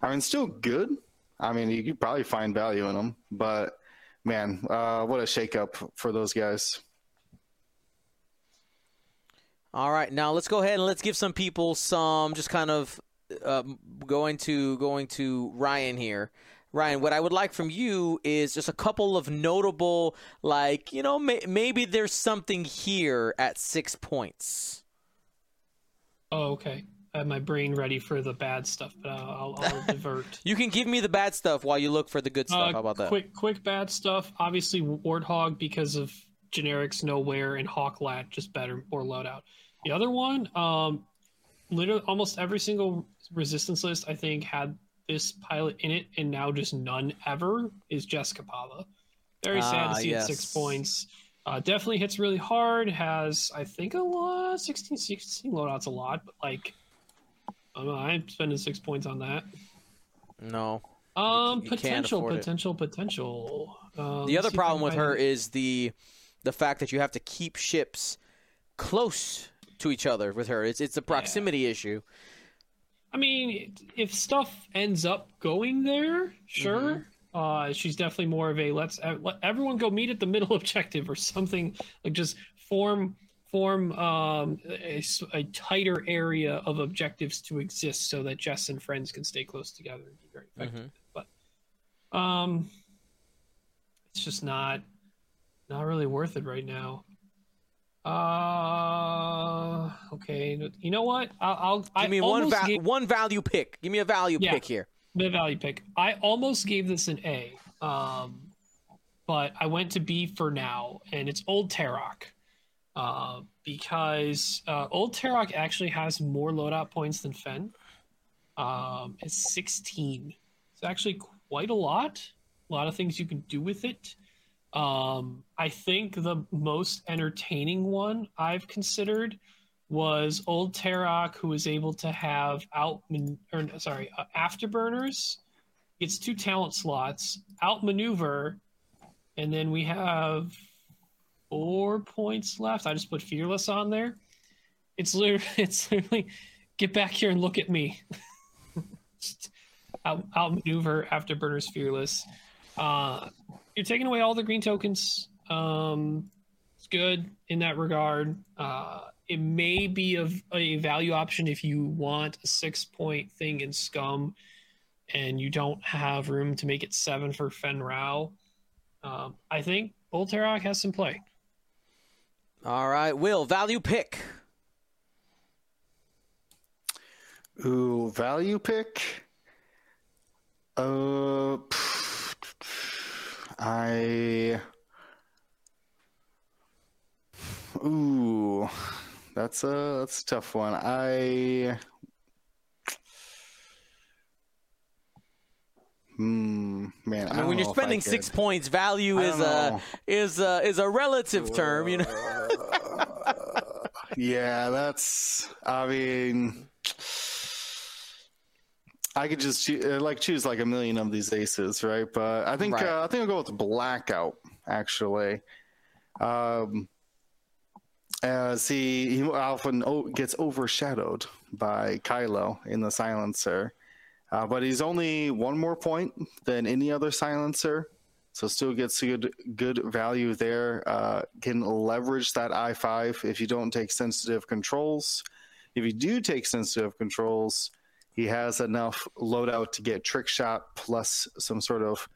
I mean, still good. I mean, you could probably find value in them, but... Man, what a shakeup for those guys. All right, now let's go ahead and let's give some people some just kind of going to Ryan here. Ryan, what I would like from you is just a couple of notable, like, you know, maybe there's something here at 6 points. Oh, okay. I have my brain ready for the bad stuff, but I'll divert. You can give me the bad stuff while you look for the good stuff. How about that? Quick bad stuff. Obviously, Warthog because of generics nowhere, and Hawk LAT just better, more loadout. The other one, literally almost every single resistance list I think had this pilot in it, and now just none ever is Jessica Pava. Very sad to see at 6 points. Definitely hits really hard. Has I think a lot 16 loadouts a lot, but like. I'm spending 6 points on that. No. You potential. The other problem with her is the fact that you have to keep ships close to each other with her. It's a proximity issue. I mean, if stuff ends up going there, sure. Mm-hmm. She's definitely more of a let everyone go meet at the middle objective or something, like just form a tighter area of objectives to exist so that Jess and friends can stay close together and be very effective. Mm-hmm. But it's just not really worth it right now. Okay, you know what? Give me one value pick. Give me a value pick here. The value pick. I almost gave this an A, but I went to B for now, and it's Old Tarok. Because Old Tarok actually has more loadout points than Fenn. It's 16. It's actually quite a lot. A lot of things you can do with it. I think the most entertaining one I've considered was Old Tarok, who is able to have Afterburners. It's 2 talent slots, outmaneuver, and then we have 4 points left. I just put Fearless on there. It's literally get back here and look at me. Outmaneuver, Afterburners, Fearless. You're taking away all the green tokens. It's good in that regard. It may be a value option if you want a 6 point thing in Scum and you don't have room to make it 7 for Fen Rao. I think Old Tarok has some play. All right, Will, value pick. Ooh, value pick? Ooh, that's a tough one. Man, I mean, when you're spending 6 points, value is a relative term, you know. Yeah, that's. I mean, I could just choose like a million of these aces, right? But I think right. I think I'll go with Blackout actually. See, he often gets overshadowed by Kylo in the silencer. But he's only one more point than any other silencer, so still gets good value there. Can leverage that I-5 if you don't take sensitive controls. If you do take sensitive controls, he has enough loadout to get trick shot plus some sort of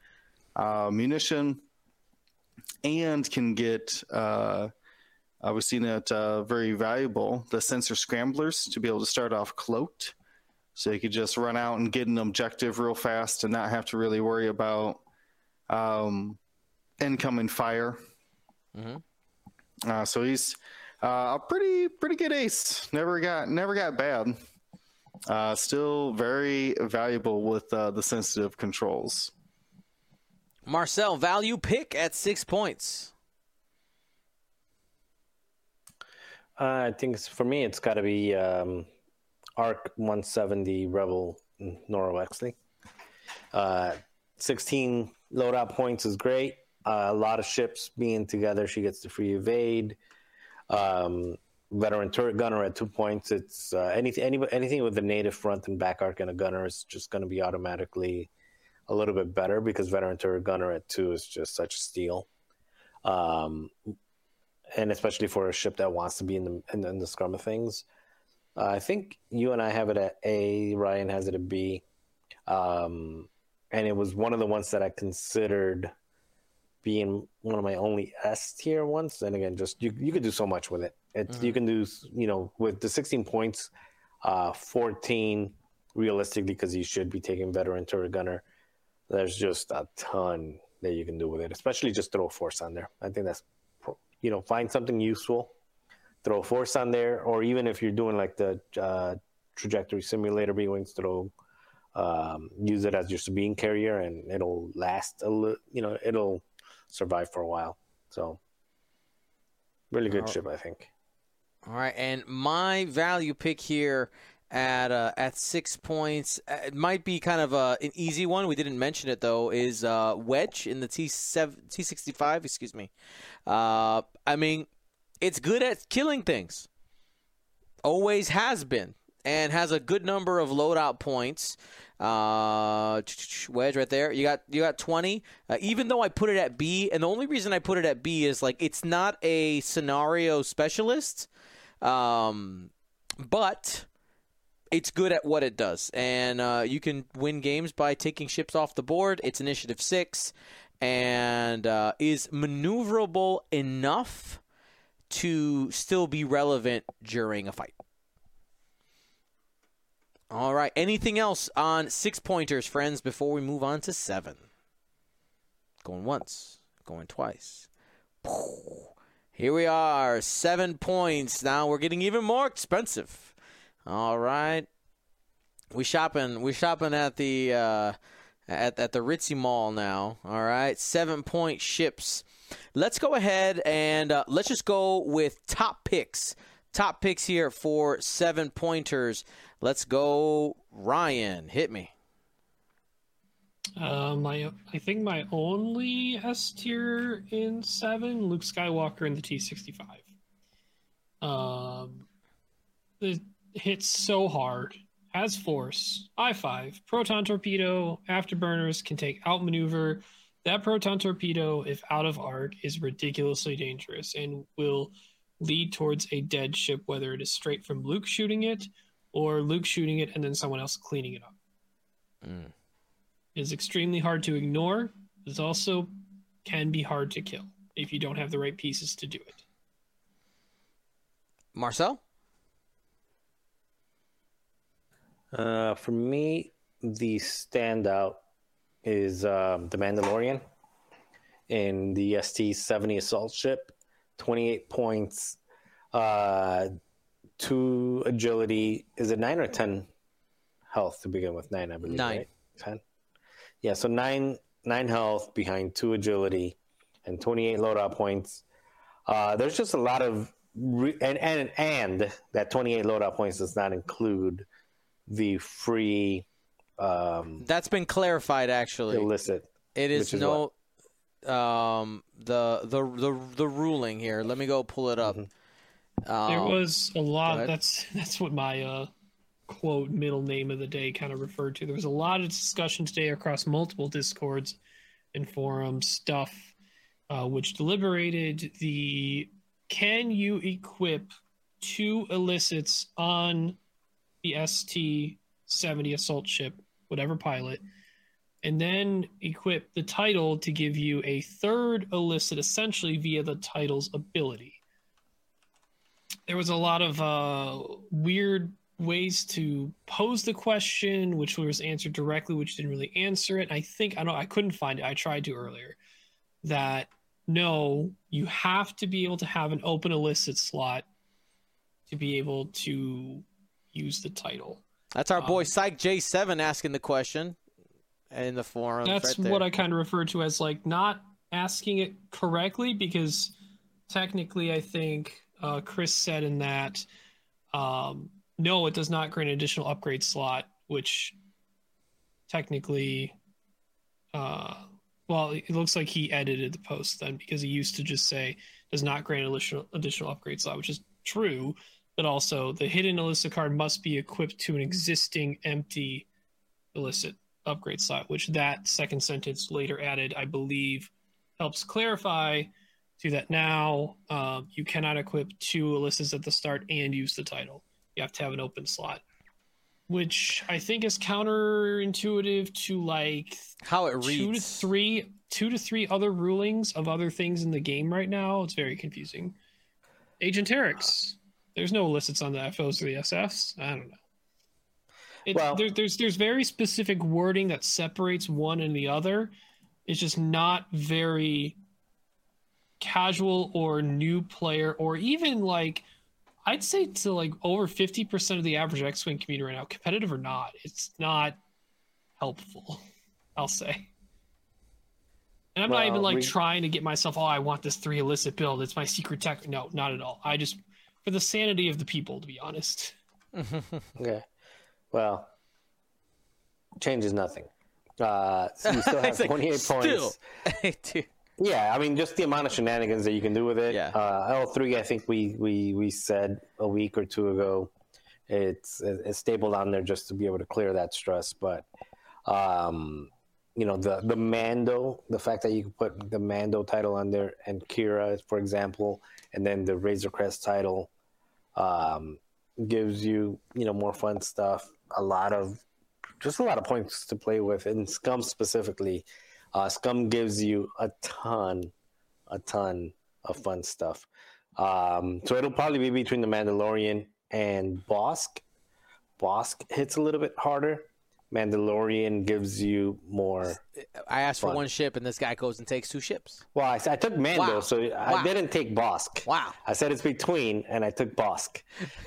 munition, and can get. We've seen it very valuable. The sensor scramblers to be able to start off cloaked. So you could just run out and get an objective real fast and not have to really worry about incoming fire. Mm-hmm. So he's a pretty good ace. Never got bad. Still very valuable with the sensitive controls. Marcel, value pick at 6 points. I think for me, it's got to be... Arc 170 Rebel Noro Wexley. 16 loadout points is great. A lot of ships being together. She gets the free evade. Veteran turret gunner at 2 points. It's anything with the native front and back arc and a gunner is just going to be automatically a little bit better because veteran turret gunner at 2 is just such a steal. And especially for a ship that wants to be in the scrum of things. I think you and I have it at A, Ryan has it at B. And it was one of the ones that I considered being one of my only S tier ones. And again, just you could do so much with it. Mm-hmm. You can do, with the 16 points, 14 realistically, because you should be taking veteran turret gunner. There's just a ton that you can do with it, especially just throw force on there. I think that's, find something useful. Throw force on there, or even if you're doing like the trajectory simulator B-wings, use it as your Sabine carrier, and it'll last it'll survive for a while. So, really good ship, I think. All right, and my value pick here at 6 points, it might be kind of an easy one. We didn't mention it though. Is Wedge in the T-65? Excuse me. I mean. It's good at killing things. Always has been. And has a good number of loadout points. Wedge right there. You got 20. Even though I put it at B, and the only reason I put it at B is, it's not a scenario specialist. But it's good at what it does. And you can win games by taking ships off the board. It's Initiative 6. And is maneuverable enough to still be relevant during a fight. All right. Anything else on 6 pointers, friends, before we move on to 7? Going once, going twice. Here we are, 7 points. Now we're getting even more expensive. All right. We shopping at the at the Ritzy Mall now. All right. 7 point ships. Let's go ahead and let's just go with top picks. Top picks here for 7 pointers. Let's go, Ryan. Hit me. I think my only S tier in 7, Luke Skywalker in the T-65. It hits so hard. Has force. I-5. Proton torpedo. Afterburners can take outmaneuver. That proton torpedo, if out of arc, is ridiculously dangerous and will lead towards a dead ship, whether it is straight from Luke shooting it or Luke shooting it and then someone else cleaning it up. Mm. It is extremely hard to ignore. It also can be hard to kill if you don't have the right pieces to do it. Marcel? For me, the standout is the Mandalorian in the ST-70 assault ship. 28 points, 2 agility. Is it 9 or 10 health to begin with? 9, I believe. 9. Right? 10? Yeah, so 9 health behind 2 agility and 28 loadout points. There's just a lot of... and that 28 loadout points does not include the free... that's been clarified, actually. Illicit. It is no... the ruling here. Let me go pull it up. Mm-hmm. There was a lot. That's what my quote middle name of the day kind of referred to. There was a lot of discussion today across multiple discords and forums stuff, which deliberated the can you equip 2 illicits on the ST-70 assault ship, whatever pilot, and then equip the title to give you a 3rd illicit essentially via the title's ability. There was a lot of weird ways to pose the question, which was answered directly, which didn't really answer it. I think, I couldn't find it. I tried to earlier. That, no, you have to be able to have an open illicit slot to be able to use the title. That's our boy Psych J7 asking the question. In the forum, that's right, what I kind of refer to as like not asking it correctly, because technically I think Chris said in that no, it does not grant an additional upgrade slot, which technically well, it looks like he edited the post then, because he used to just say does not grant an additional upgrade slot, which is true, but also the hidden illicit card must be equipped to an existing empty illicit upgrade slot, which that second sentence later added, I believe, helps clarify to that now you cannot equip 2 illicits at the start and use the title. You have to have an open slot, which I think is counterintuitive to like how it reads. 2 to 3 other rulings of other things in the game right now. It's very confusing. Agent Terex, there's no illicits on the FOs or the SFs. I don't know. Well, there's very specific wording that separates one and the other. It's just not very casual or new player, or even like I'd say to like over 50% of the average X-Wing community right now, competitive or not, it's not helpful, I'll say. And I'm not even like trying to get myself, I want this 3 illicit build. It's my secret tech. No, not at all. I just, for the sanity of the people, to be honest. Okay. Well, changes nothing. So you still have 28 points. Yeah, I mean, just the amount of shenanigans that you can do with it. Yeah. L3, I think we said a week or 2 ago, it's stapled on there just to be able to clear that stress. But, you know, the Mando, the fact that you can put the Mando title on there and Kira, for example, and then the Razor Crest title, gives you more fun stuff, a lot of points to play with. And Scum specifically, Scum gives you a ton of fun stuff, so it'll probably be between the Mandalorian and Bosk hits a little bit harder. Mandalorian gives you more. I asked for 1 ship, and this guy goes and takes 2 ships. Well, I took Mando, wow. So wow. I didn't take Bosk. Wow. I said it's between, and I took Bosk.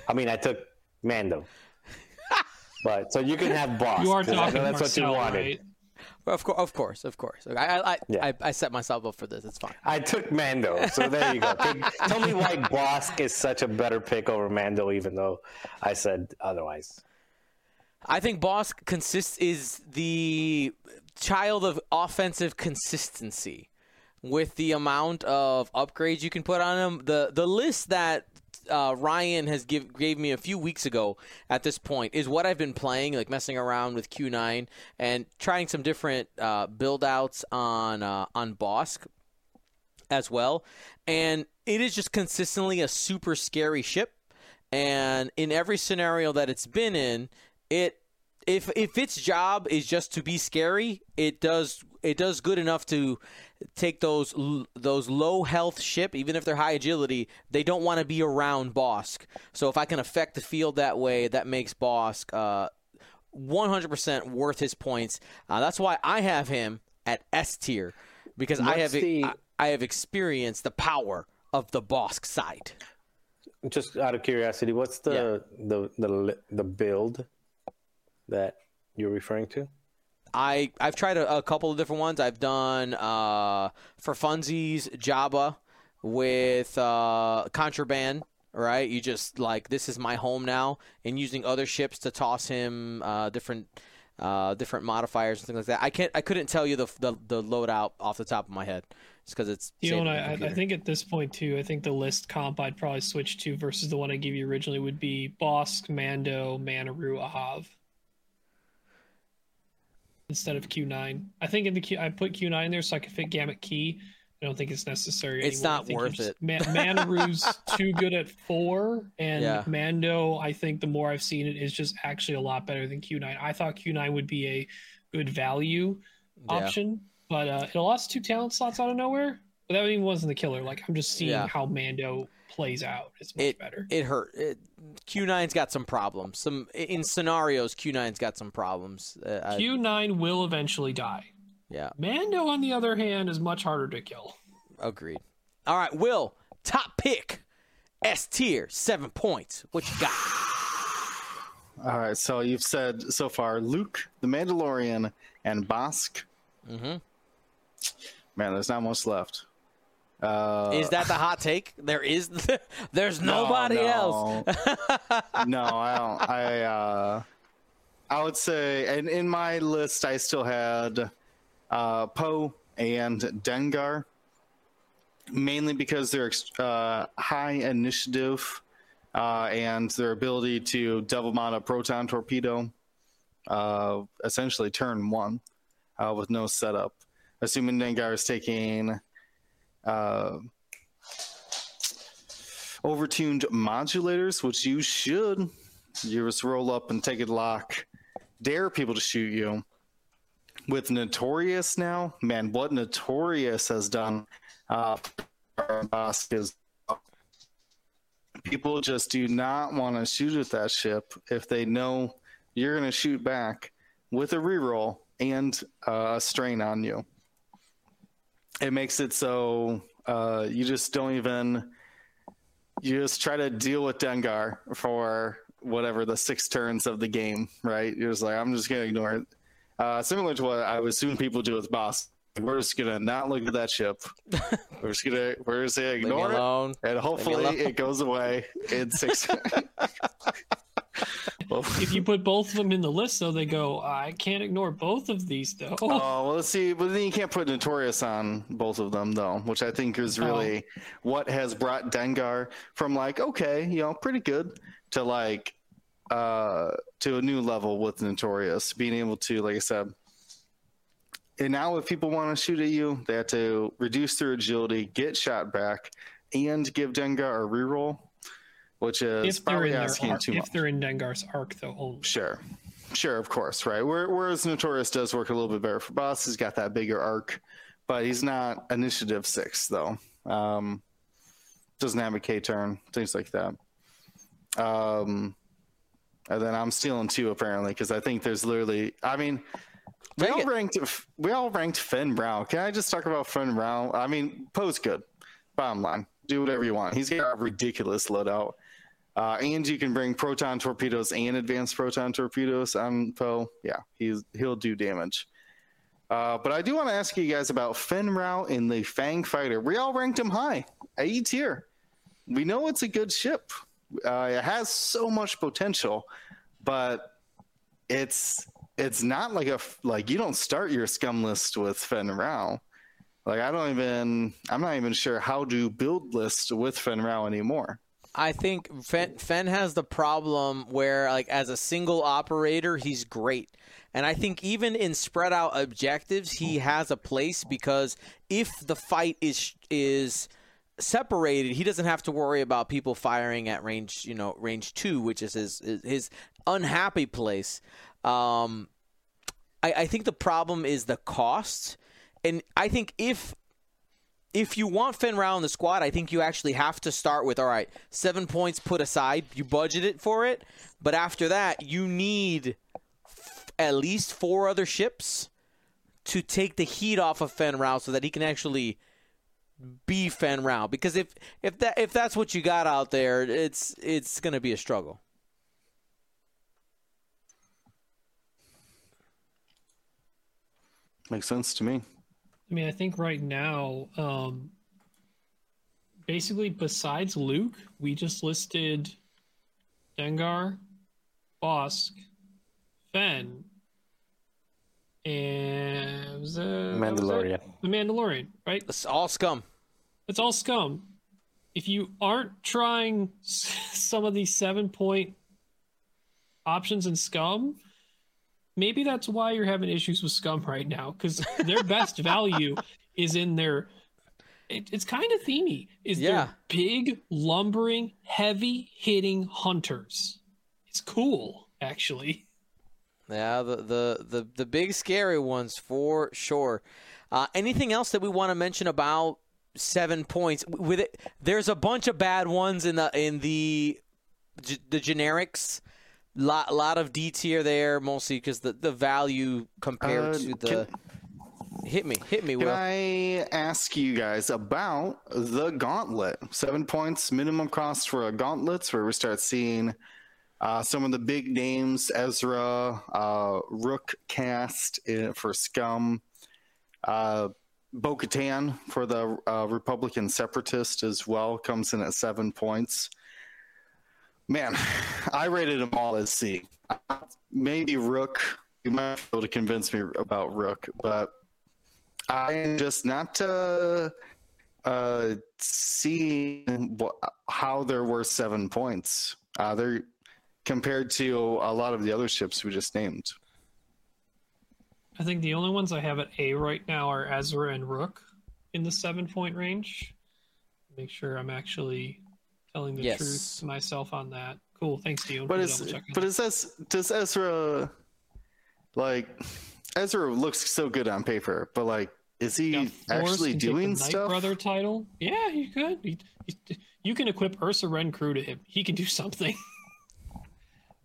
I took Mando. But so you can have Bosk. You are talking about what you wanted. Right? Well, of course. I set myself up for this. It's fine. I took Mando, so there you go. Tell me why Bosk is such a better pick over Mando, even though I said otherwise. I think Bosk is the child of offensive consistency with the amount of upgrades you can put on him. The list that Ryan has gave me a few weeks ago at this point is what I've been playing, like messing around with Q9 and trying some different build-outs on Bosk as well. And it is just consistently a super scary ship. And in every scenario that it's been in, if its job is just to be scary, it does it does good enough to take those low health ship, even if they're high agility, they don't want to be around Bosk. So if I can affect the field that way, that makes Bosk 100% worth his points. That's why I have him at S tier, because I have experienced the power of the Bosk side. Just out of curiosity, what's the build that you're referring to? I've tried a couple of different ones. I've done for funsies Jabba with Contraband, right? You just like, this is my home now, and using other ships to toss him different modifiers and things like that. I couldn't tell you the loadout off the top of my head. It's because it's, you know, I think at this point too, I think the list comp I'd probably switch to versus the one I gave you originally would be Bosk, Mando, Manaru, Ahav. Instead of Q9, I think in the Q, I put Q9 in there so I could fit Gamut Key. I don't think it's necessary anymore. It's not worth it. Manaru's too good at 4, and Mando, I think the more I've seen it, is just actually a lot better than Q9. I thought Q9 would be a good value option, but it lost 2 talent slots out of nowhere. But that even wasn't the killer. Like, I'm just seeing how Mando plays out. It's much better. It hurt. Q9's got some problems. In scenarios, Q9's got some problems. Q9 will eventually die. Yeah. Mando, on the other hand, is much harder to kill. Agreed. All right, Will, top pick, S tier, 7 points. What you got? All right, so you've said so far Luke, the Mandalorian, and Bosk. Mm-hmm. Man, there's not much left. Is that the hot take? There's nobody else. No, I don't. I would say, and in my list, I still had Poe and Dengar, mainly because they're high initiative and their ability to double mount a proton torpedo, essentially turn 1 with no setup. Assuming Dengar is taking overtuned modulators, which you should. You just roll up and take it lock, dare people to shoot you. With Notorious now, man, what Notorious has done, is people just do not want to shoot at that ship if they know you're going to shoot back with a reroll and a strain on you. It makes it so you just don't even, you just try to deal with Dengar for whatever the 6 turns of the game, right? You're just like, I'm just going to ignore it. Similar to what I would assume people do with Boss. We're just gonna not look at that ship. We're just gonna ignore it, and hopefully it goes away in 6. If you put both of them in the list, though, they go. I can't ignore both of these, though. Oh, well, let's see. But then you can't put Notorious on both of them, though, which I think is really what has brought Dengar from like pretty good to like. To a new level with Notorious, being able to, like I said, and now if people want to shoot at you, they have to reduce their agility, get shot back, and give Dengar a reroll, which is probably asking too much. If they're in Dengar's arc, though, only. Sure, of course, right? Whereas Notorious does work a little bit better for Boss. He's got that bigger arc, but he's not Initiative 6, though. Doesn't have a K turn, things like that. And then I'm stealing 2 apparently, because I think there's literally. I mean, we all ranked Finn Brown. Can I just talk about Finn Brown? I mean, Poe's good. Bottom line, do whatever you want. He's got a ridiculous loadout, and you can bring proton torpedoes and advanced proton torpedoes on Poe. Yeah, he'll do damage. But I do want to ask you guys about Finn Brown in the Fang Fighter. We all ranked him high, A tier. We know it's a good ship. It has so much potential, but it's not like you don't start your scum list with Fen Rao. Like I'm not even sure how to build lists with Fen Rao anymore. I think Fen has the problem where, like, as a single operator, he's great. And I think even in spread out objectives, he has a place, because if the fight is separated, he doesn't have to worry about people firing at range 2, which is his unhappy place. I think the problem is the cost, And I think if you want Finn Rao in the squad, I think you actually have to start with, all right, 7 points put aside. You budget it for it. But after that, you need at least four other ships to take the heat off of Finn Rao so that he can actually be Finn Rao. Because if that's what you got out there, it's going to be a struggle. Makes sense to me. I mean, I think right now, basically besides Luke, we just listed Dengar, Bosk, Fenn, and Mandalorian. The Mandalorian, right? It's all scum. It's all scum. If you aren't trying some of these 7 point options in scum, maybe that's why you're having issues with scum right now, because their best value is in their... It's kind of themey. Is their big, lumbering, heavy-hitting hunters. It's cool, actually. Yeah, the big, scary ones, for sure. Anything else that we want to mention about 7 points? With it, there's a bunch of bad ones in the generics. Lot of D tier there, mostly because the value compared to the... Hit me, Will. Can I ask you guys about the gauntlet? 7 points minimum cost for a gauntlet, where we start seeing some of the big names, Ezra, Rook cast for Scum, Bo-Katan for the Republican Separatist as well, comes in at 7 points. Man, I rated them all as C. Maybe Rook. You might be able to convince me about Rook, but I'm just not seeing how there were 7 points. They're compared to a lot of the other ships we just named. I think the only ones I have at A right now are Ezra and Rook in the 7 point range. Make sure I'm actually telling the truth to myself on that. Cool, thanks, Dion. Does Ezra, like, Ezra looks so good on paper, but like, is he actually doing stuff? Knight Brother title? Yeah, he could. You can equip Ursa Ren Crew to him. He can do something.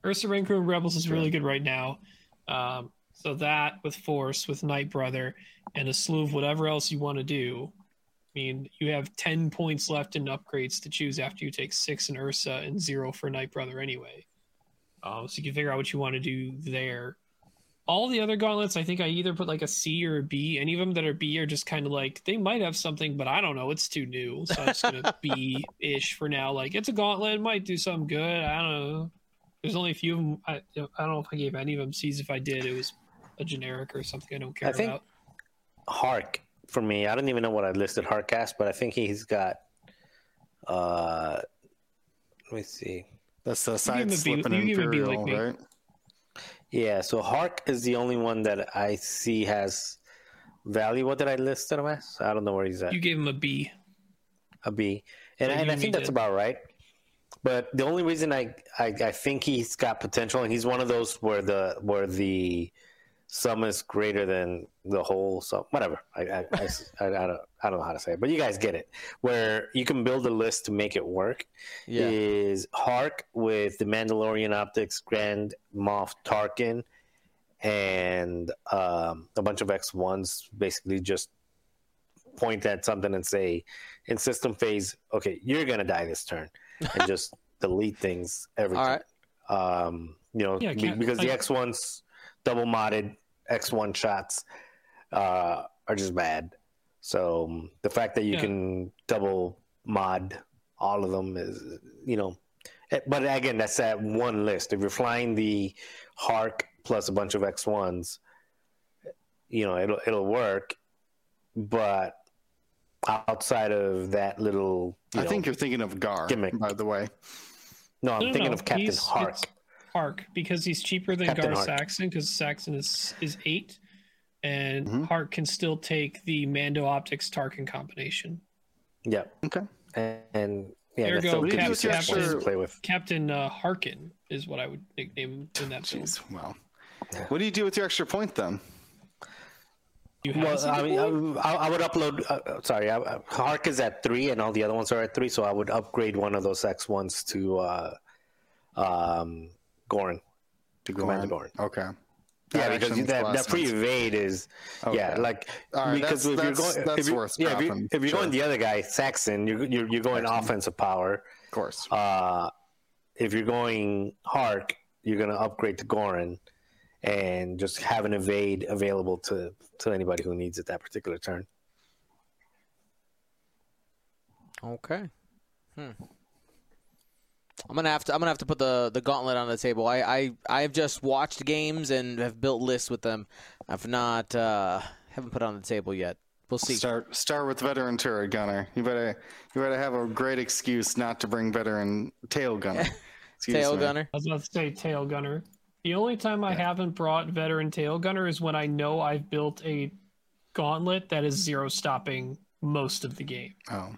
Ursa Ren Crew in Rebels is really good right now. So that with Force, with Knight Brother, and a slew of whatever else you want to do. I mean, you have 10 points left in upgrades to choose after you take 6 in Ursa and 0 for Knight Brother anyway. So you can figure out what you want to do there. All the other gauntlets, I think I either put like a C or a B. Any of them that are B are just kind of like, they might have something, but I don't know. It's too new. So I'm just going to B-ish for now. Like, it's a gauntlet. It might do something good. I don't know. There's only a few of them. I don't know if I gave any of them C's. If I did, it was a generic or something I don't care about. Hark. For me, I don't even know what I listed Hardcast, but I think he's got. Let me see. That's the side slipping Imperial, like right? Yeah, so Hark is the only one that I see has value. What did I list him as? I don't know where he's at. You gave him a B. A B. And I think that's about right. But the only reason I think he's got potential, and he's one of those where the sum is greater than the whole sum. Whatever. I don't know how to say it, but you guys get it. Where you can build a list to make it work is Hark with the Mandalorian optics, Grand Moff Tarkin, and a bunch of X1s. Basically, just point at something and say, in system phase, okay, you're gonna die this turn, and just delete things every time. All right. Because the X1s double modded. X1 shots are just bad. So the fact that you can double mod all of them is, but again, that's that one list. If you're flying the Hark plus a bunch of X1s, it'll work. But outside of that little, I think you're thinking of Gar gimmick. By the way. No, I'm thinking of Captain Hark. Hark, because he's cheaper than Captain Gar Hark. Saxon, because Saxon is 8, and Hark can still take the Mando Optics Tarkin combination. Yeah. Okay. And there go Captain Harkin is what I would nickname him in that. Jeez, wow. What do you do with your extra point then? Well, I would upload. Hawk is at 3, and all the other ones are at 3. So I would upgrade one of those X1s to Gorn, to Commander Gorn. Okay. Yeah, because that free evade is, okay. Yeah, like right, because if you're going the other guy, Saxon, you're going offensive power, of course. If you're going Hark, you're gonna upgrade to Gorin, and just have an evade available to anybody who needs it that particular turn. Okay. I'm gonna have to put the gauntlet on the table. I've just watched games and have built lists with them. I've not haven't put it on the table yet. We'll see. Start with veteran turret gunner. You better have a great excuse not to bring veteran tail gunner. Tail gunner. I was about to say tail gunner. The only time I haven't brought veteran tail gunner is when I know I've built a gauntlet that is zero stopping most of the game. Oh,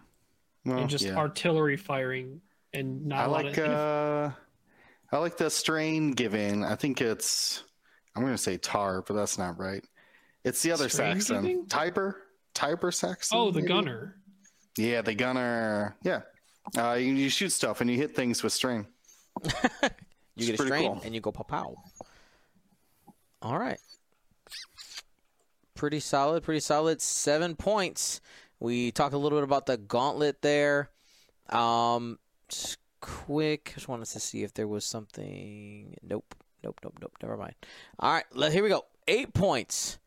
well, and just artillery firing. And not I like the strain giving. I think it's, I'm going to say Tar, but that's not right. It's the other strain Saxon. Giving? Tiber Saxon. Oh, the maybe? Gunner. Yeah, the gunner. Yeah. You shoot stuff and you hit things with strain. You get a strain and you go pow pow. All right. Pretty solid. 7 points. We talked a little bit about the gauntlet there. Quick, just wanted to see if there was something. Nope. Never mind. All right, here we go. 8 points.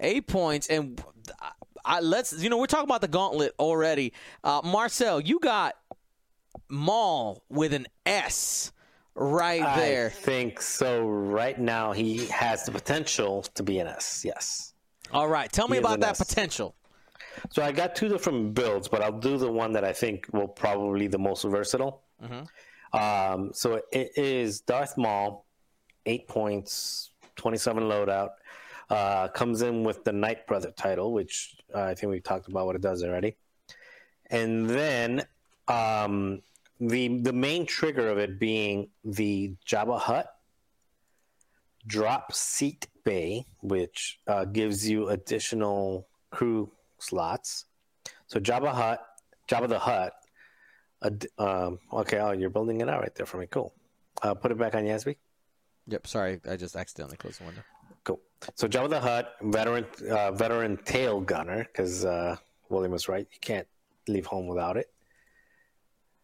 8 points, and we're talking about the gauntlet already. Marcel, you got Maul with an S right there. I think so. Right now, he has the potential to be an S. Yes. All right, tell me about that potential. So I got 2 different builds, but I'll do the one that I think will probably the most versatile. Mm-hmm. So it is Darth Maul, 8 points, 27 loadout, comes in with the Knight Brother title, which I think we've talked about what it does already. And then the main trigger of it being the Jabba Hutt drop seat bay, which gives you additional crew slots. So Jabba the Hutt. Okay. Oh, you're building it out right there for me. Cool. Put it back on Yasby. Yep. Sorry, I just accidentally closed the window. Cool. So Jabba the Hutt, veteran tail gunner, because William was right. You can't leave home without it.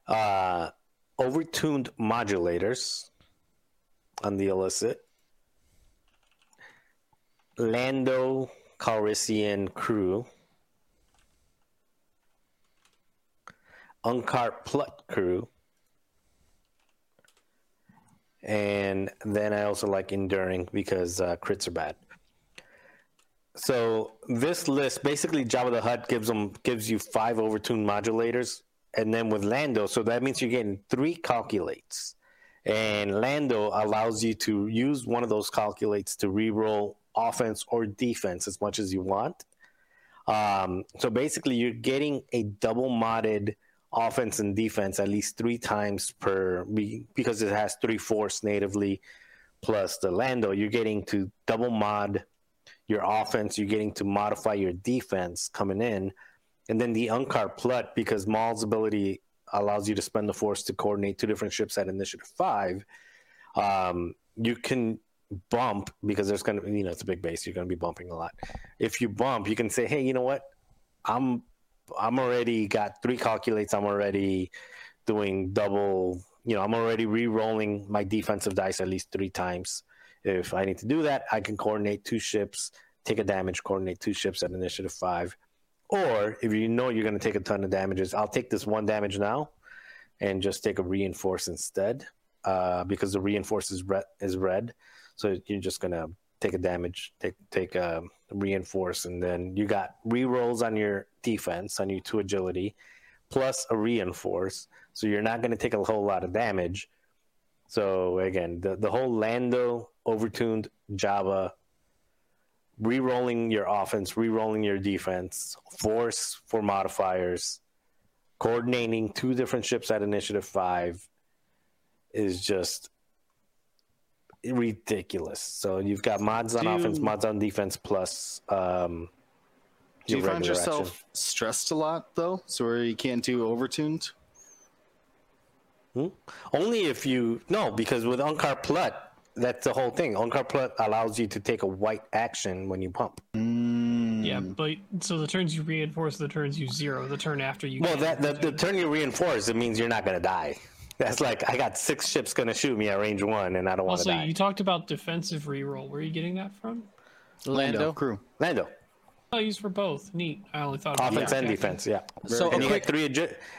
Overtuned modulators on the illicit. Lando Calrissian crew. Unkar Plutt crew, and then I also like enduring because crits are bad. So this list basically Jabba the Hutt gives you 5 overtuned modulators, and then with Lando, so that means you're getting 3 calculates, and Lando allows you to use one of those calculates to reroll offense or defense as much as you want. So basically, you're getting a double modded offense and defense at least 3 times per, because it has 3 force natively plus the Lando. You're getting to double mod your offense, you're getting to modify your defense coming in, and then the Unkar Plutt, because Maul's ability allows you to spend the force to coordinate 2 different ships at initiative 5. You can bump, because there's going to be, it's a big base, you're going to be bumping a lot. If you bump, you can say, hey, you know what, I'm already got 3 calculates. I'm already doing double, I'm already re-rolling my defensive dice at least 3 times. If I need to do that, I can coordinate 2 ships, take a damage, coordinate 2 ships at initiative 5. Or if you're going to take a ton of damages, I'll take this 1 damage now and just take a reinforce instead, because the reinforce is red. So you're just going to take a damage, take a reinforce, and then you got re-rolls on your defense, on your 2 agility, plus a reinforce, so you're not going to take a whole lot of damage. So again, the whole Lando, overtuned Jabba, re-rolling your offense, re-rolling your defense, force for modifiers, coordinating 2 different ships at initiative 5 is just ridiculous. So you've got mods on offense, mods on defense, plus Do you find yourself stressed a lot, though? So where you can't do overtuned? Only if you... No, because with Unkar Plut, that's the whole thing. Unkar Plut allows you to take a white action when you pump. Yeah, but so the turns you reinforce, the turns you zero, the turn after you... Well, the turn you reinforce, it means you're not going to die. That's like, I got 6 ships going to shoot me at range 1, and I don't want to die. Also, you talked about defensive reroll. Where are you getting that from? Lando crew. Lando. I use for both. Neat. I only thought offense and defense. Yeah. So and you get 3,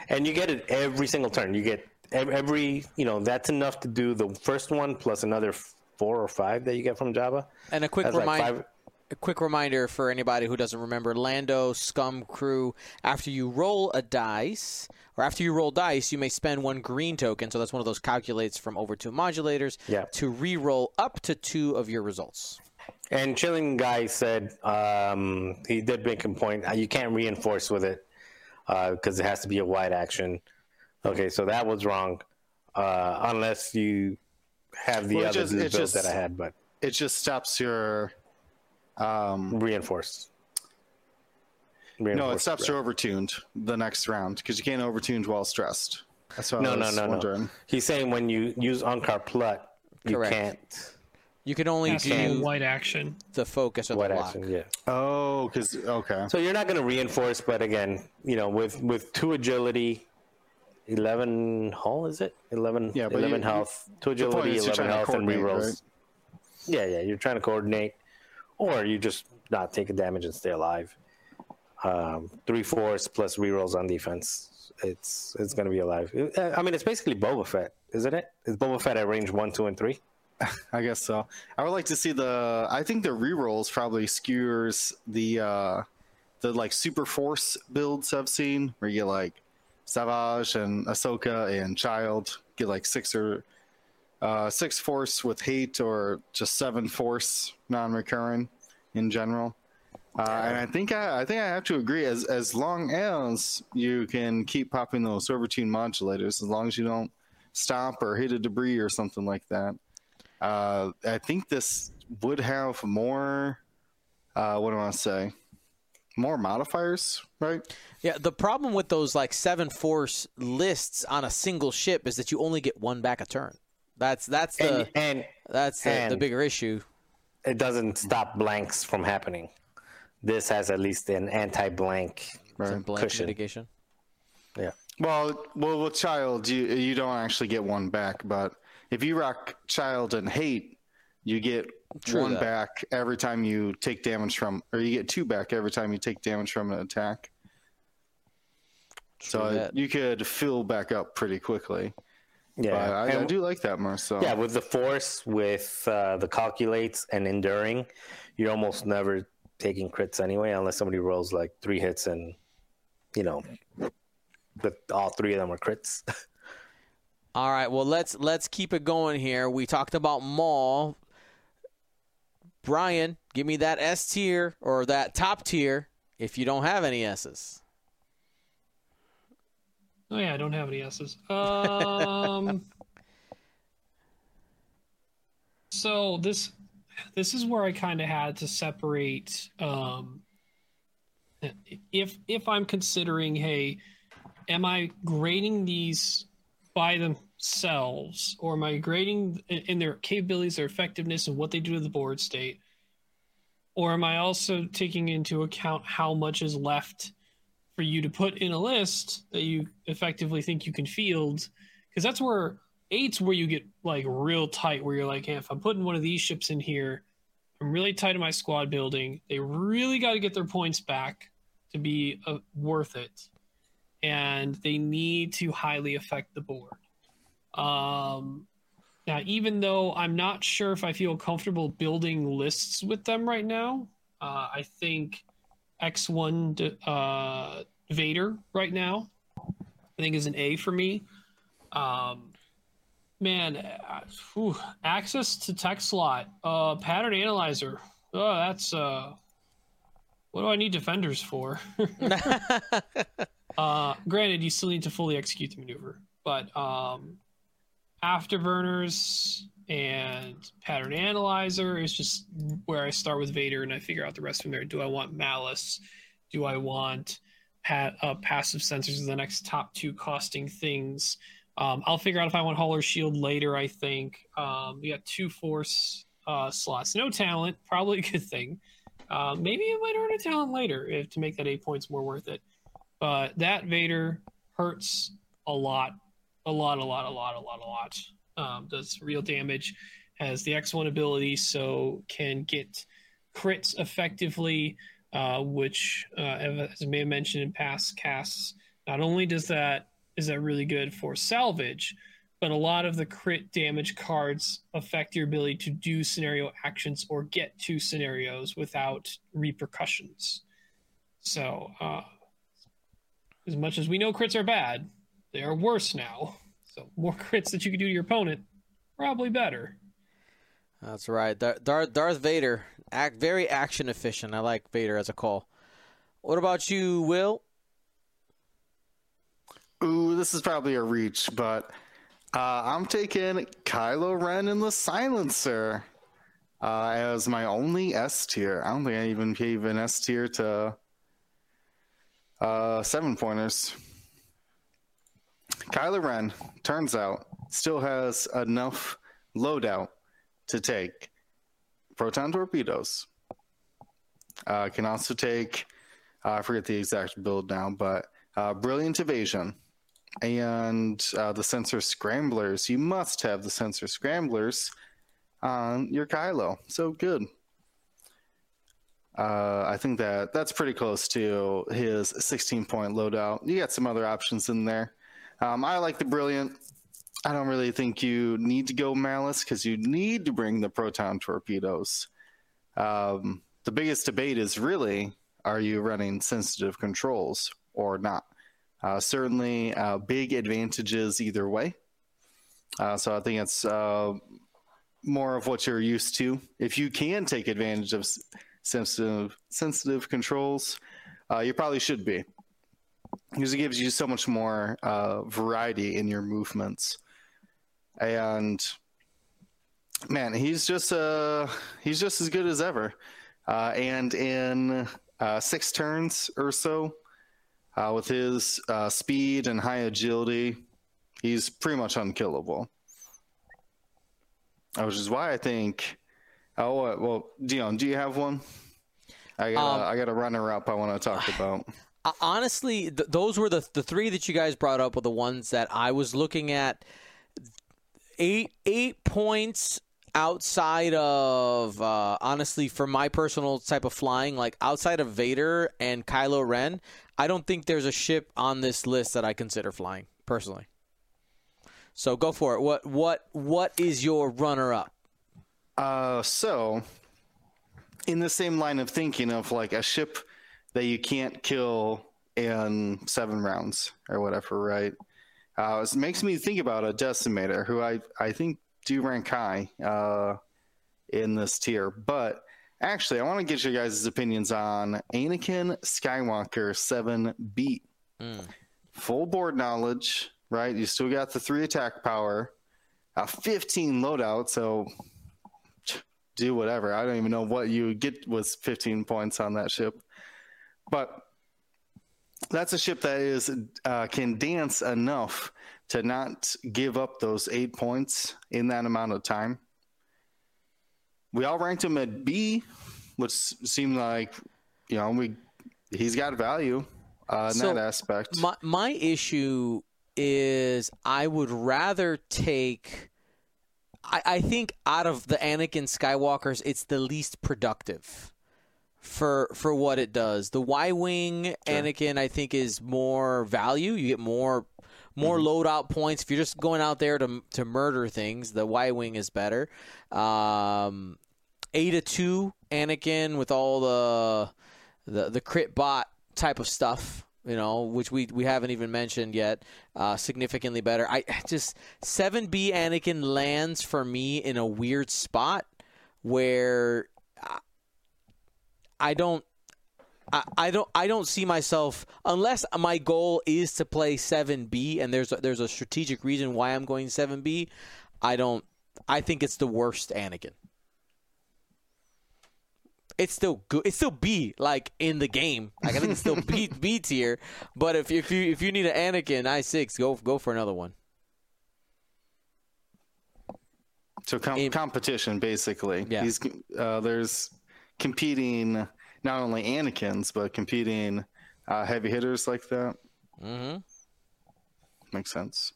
and you get it every single turn. You get every, you know, that's enough to do the first one plus another 4 or 5 that you get from Jabba. And a quick reminder. Like a quick reminder for anybody who doesn't remember: Lando, Scum Crew. After you roll a dice, or after you roll dice, you may spend 1 green token. So that's one of those calculates from Overtune modulators to re-roll up to 2 of your results. And Chilling Guy said, he did make a point, you can't reinforce with it because it has to be a wide action. Okay, so that was wrong, unless you have the other builds that I had. But it just stops your... Reinforced. No, it stops your overtuned the next round because you can't overtuned while stressed. That's what I was wondering. He's saying when you use Unkar Plut, you can't... You can only do white action, the focus of the block. Action, yeah. Oh, because so you're not going to reinforce, but again, you know, with 2 agility, 11 hull is it? 11, yeah, 11 health, 2 agility, 11 health, and rerolls. Right? Yeah, yeah, you're trying to coordinate, or you just not take a damage and stay alive. 3/4 plus rerolls on defense. It's going to be alive. I mean, it's basically Boba Fett, isn't it? It's Boba Fett at range 1, 2, and 3. I guess so. I would like to see the... I think the rerolls probably skewers the like super force builds I've seen, where you get like Savage and Ahsoka and Child get like 6 force with hate, or just 7 force non-recurring in general. And I think I have to agree, as long as you can keep popping those overtune modulators, as long as you don't stomp or hit a debris or something like that. I think this would have more, more modifiers, right? Yeah, the problem with those like 7 force lists on a single ship is that you only get 1 back a turn. That's the bigger issue. It doesn't stop blanks from happening. This has at least an anti-blank cushion. Mitigation. Yeah. Well, with Child, you don't actually get 1 back, but if you rock Child and hate, you get 1 back every time you take damage from, or you get 2 back every time you take damage from an attack. So you could fill back up pretty quickly. Yeah, I do like that more. So yeah, with the force, with the calculates and enduring, you're almost never taking crits anyway, unless somebody rolls like 3 hits and, you know, all 3 of them are crits. All right, well, let's keep it going here. We talked about Maul. Brian, give me that S tier, or that top tier, if you don't have any S's. Oh, yeah, I don't have any S's. So this is where I kind of had to separate. If I'm considering, hey, am I grading these by themselves, or am I grading in their capabilities, their effectiveness, and what they do to the board state, or am I also taking into account how much is left for you to put in a list that you effectively think you can field? Because that's where 8's where you get like real tight, where you're like, hey, if I'm putting one of these ships in here, I'm really tight in my squad building. They really got to get their points back to be worth it, and they need to highly affect the board. Now, even though I'm not sure if I feel comfortable building lists with them right now, I think X1 Vader right now, I think, is an A for me. Access to text slot, pattern analyzer. Oh, that's... what do I need defenders for? Granted, you still need to fully execute the maneuver, but Afterburners and Pattern Analyzer is just where I start with Vader, and I figure out the rest from there. Do I want Malice? Do I want passive sensors as the next top two costing things? I'll figure out if I want hull or shield later, I think. We got 2 force slots. No talent, probably a good thing. Maybe it might earn a talent later if to make that 8 points more worth it. But that Vader hurts a lot. Does real damage, has the X1 ability, so can get crits effectively, which, as I may have mentioned in past casts, not only does that is that really good for salvage, but a lot of the crit damage cards affect your ability to do scenario actions or get to scenarios without repercussions. So as much as we know crits are bad, they are worse now. So more crits that you can do to your opponent, probably better. That's right. Darth Vader, very action efficient. I like Vader as a call. What about you, Will? Ooh, this is probably a reach, but I'm taking Kylo Ren and the Silencer as my only S tier. I don't think I even gave an S tier to 7-pointers. Kylo Ren, turns out, still has enough loadout to take Proton Torpedoes. Can also take, I forget the exact build now, but Brilliant Evasion. And the Sensor Scramblers. You must have the Sensor Scramblers on your Kylo. So good. I think that's pretty close to his 16-point loadout. You got some other options in there. I like the Brilliant. I don't really think you need to go Malice because you need to bring the Proton Torpedoes. The biggest debate is really, are you running sensitive controls or not? Certainly big advantages either way. So I think it's more of what you're used to. If you can take advantage of sensitive controls, you probably should be. Because it gives you so much more variety in your movements. And man, he's just as good as ever. And in 6 turns or so, with his speed and high agility, he's pretty much unkillable. Which is why I think. Oh well, Dion, do you have one? I got a runner-up I want to talk about. Honestly, those were the 3 that you guys brought up were the ones that I was looking at. 8 points outside of, honestly, for my personal type of flying, like outside of Vader and Kylo Ren, I don't think there's a ship on this list that I consider flying, personally. So go for it. What is your runner-up? So, in the same line of thinking of like a ship that you can't kill in 7 rounds or whatever, right? It makes me think about a Decimator, who I think do rank high in this tier. But actually, I want to get your guys' opinions on Anakin Skywalker 7B. Full board knowledge, right? You still got the 3 attack power, a 15 loadout, so do whatever. I don't even know what you get with 15 points on that ship. But that's a ship that is can dance enough to not give up those 8 points in that amount of time. We all ranked him at B, which seemed like, you know, he's got value in that aspect. My issue is I would rather take – I think out of the Anakin Skywalkers, it's the least productive. For what it does. The Y-Wing, sure. Anakin, I think, is more value. You get more loadout points. If you're just going out there to murder things, the Y-Wing is better. A2 Anakin with all the crit bot type of stuff, you know, which we haven't even mentioned yet, significantly better. I just 7B Anakin lands for me in a weird spot where I don't see myself, unless my goal is to play 7B, and there's a strategic reason why I'm going 7B. I think it's the worst Anakin. it's still good. It's still B, like, in the game. Like, I think it's still B tier. But if you need an Anakin I6, go for another one. So competition, basically. Yeah. These, there's competing not only Anakins, but competing heavy hitters like that. Mm-hmm. Makes sense.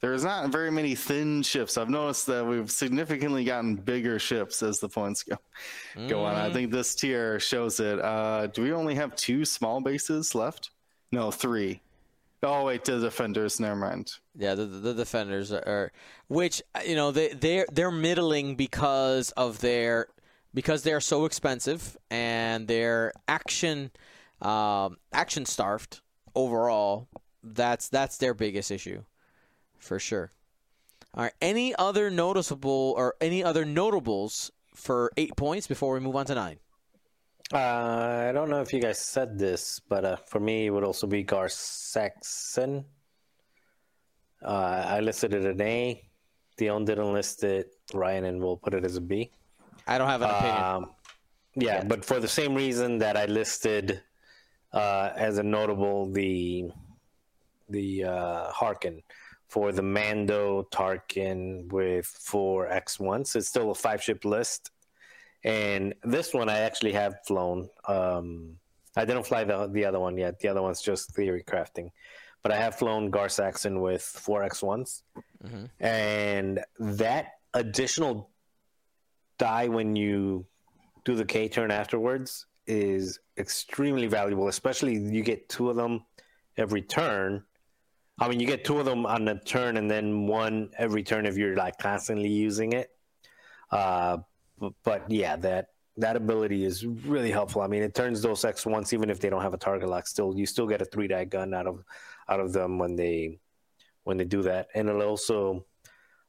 There's not very many thin ships. I've noticed that we've significantly gotten bigger ships as the points go on. I think this tier shows it. Do we only have 2 small bases left? No, 3. Oh, wait, the Defenders. Never mind. Yeah, the Defenders are which, you know, they're middling because of because they're so expensive and they're action starved overall. That's their biggest issue. For sure. All right. Any other notables for 8 points before we move on to 9? I don't know if you guys said this, but for me, it would also be Gar Saxon. I listed it an A. Dion didn't list it. Ryan and Will put it as a B. I don't have an opinion. Yeah, but for the same reason that I listed as a notable the Harkin. For the Mando Tarkin with 4 X1s. It's still a 5-ship list. And this one I actually have flown. I didn't fly the other one yet. The other one's just theory crafting. But I have flown Gar Saxon with 4 X1s. Mm-hmm. And that additional die when you do the K-turn afterwards is extremely valuable. Especially you get 2 of them every turn. I mean, you get 2 of them on a turn and then 1 every turn if you're, like, constantly using it. But yeah, that ability is really helpful. I mean, it turns those X1s, even if they don't have a target lock, you still get a 3-die gun out of them when they do that. And it also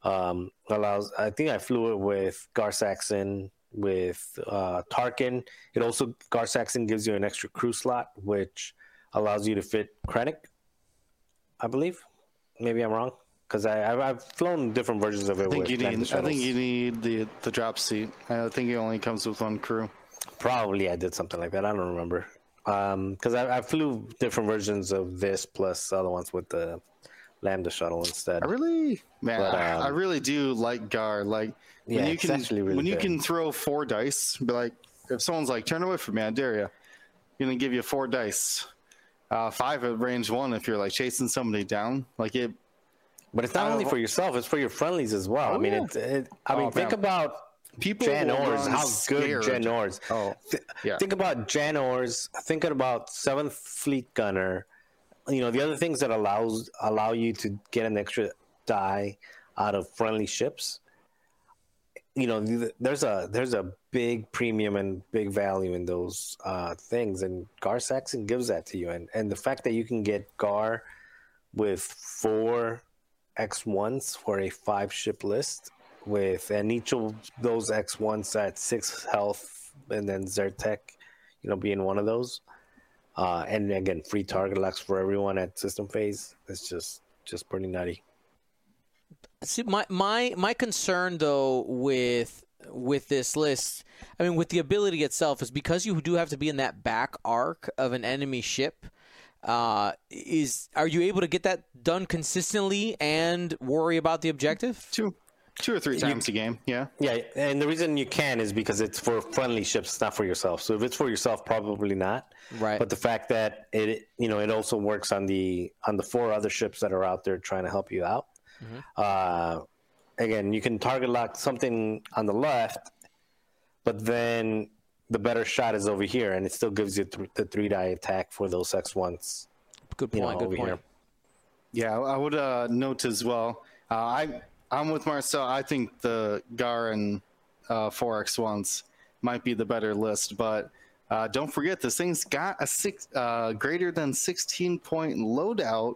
allows, I think I flew it with Gar Saxon, with Tarkin. It also, Gar Saxon gives you an extra crew slot, which allows you to fit Krennic. I believe. Maybe I'm wrong, because I've flown different versions of it. I think you need the drop seat. I think it only comes with 1 crew. Probably I did something like that. I don't remember, because I flew different versions of this plus other ones with the Lambda shuttle instead. I really do like Gar. Like when you can you can throw 4 dice, be like, if someone's like, turn away from me, I dare you. I'm gonna give you 4 dice. 5 at range 1 if you're, like, chasing somebody down. Like it, but it's not only for yourself; it's for your friendlies as well. Oh, I mean, yeah. Think about people. Jan Ors, how scared. Good Jan Ors. Oh, yeah. Think about Jan Ors. Thinking about 7th Fleet Gunner. You know, the other things that allow you to get an extra die out of friendly ships. You know, there's a big premium and big value in those things, and Gar Saxon gives that to you, and the fact that you can get Gar with 4 X1s for a 5-ship list, with and each of those X1s at 6 health, and then Zertek, you know, being one of those, and again free target locks for everyone at system phase. It's just pretty nutty. See, my concern though with this list, I mean, with the ability itself, is because you do have to be in that back arc of an enemy ship. Are you able to get that done consistently and worry about the objective? Two or three times a game, yeah. Yeah, and the reason you can is because it's for friendly ships, not for yourself. So if it's for yourself, probably not. Right. But the fact that it also works on the 4 other ships that are out there trying to help you out. Mm-hmm. Again, you can target lock something on the left, but then the better shot is over here, and it still gives you the 3-die attack for those X1s. Good point. Good point. Here. Yeah, I would note as well. I'm with Marcel. I think the Gar and 4 X1s might be the better list, but don't forget this thing's got a greater than 16-point loadout.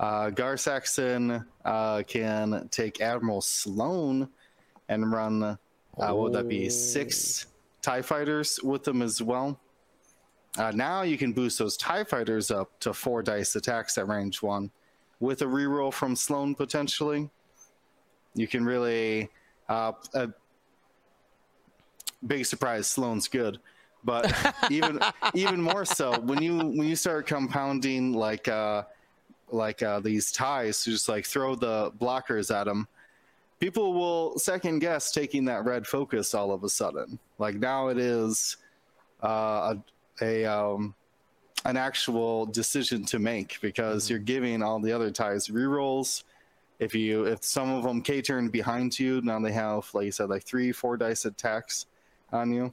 Gar Saxon can take Admiral Sloan and run, would that be 6 TIE fighters with them as well? Now you can boost those TIE fighters up to 4 dice attacks at range 1 with a reroll from Sloan potentially. You can really, a big surprise, Sloan's good. But even more so when you start compounding like these ties to just like throw the blockers at them, people will second guess taking that red focus all of a sudden. Like now it is an actual decision to make, because you're giving all the other ties rerolls. If some of them K-turn behind you, now they have, like you said, like 3-4 dice attacks on you.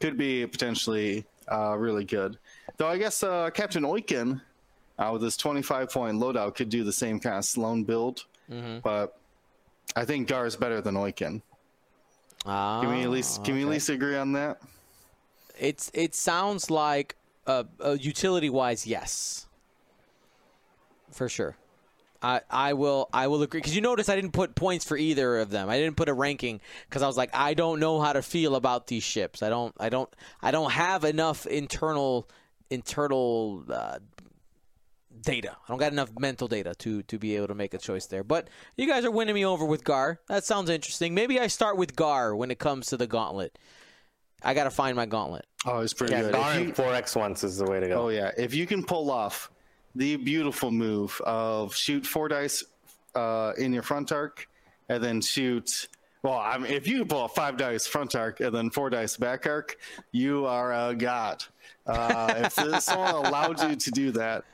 Could be potentially really good. Though I guess Captain Oiken with his 25-point loadout could do the same kind of Sloan build. Mm-hmm. But I think Gar is better than Oiken. Oh, can we at least agree on that? It sounds like utility-wise, yes, for sure. I will agree, because you notice I didn't put points for either of them. I didn't put a ranking because I was like, I don't know how to feel about these ships. I don't have enough internal data. I don't got enough mental data to be able to make a choice there. But you guys are winning me over with Gar. That sounds interesting. Maybe I start with Gar when it comes to the gauntlet. I got to find my gauntlet. Oh, it's pretty good. Gar and 4X once is the way to go. Oh, yeah. If you can pull off the beautiful move of shoot 4 dice in your front arc and then shoot... Well, I mean, if you can pull a 5 dice front arc and then 4 dice back arc, you are a god. If someone allowed you to do that.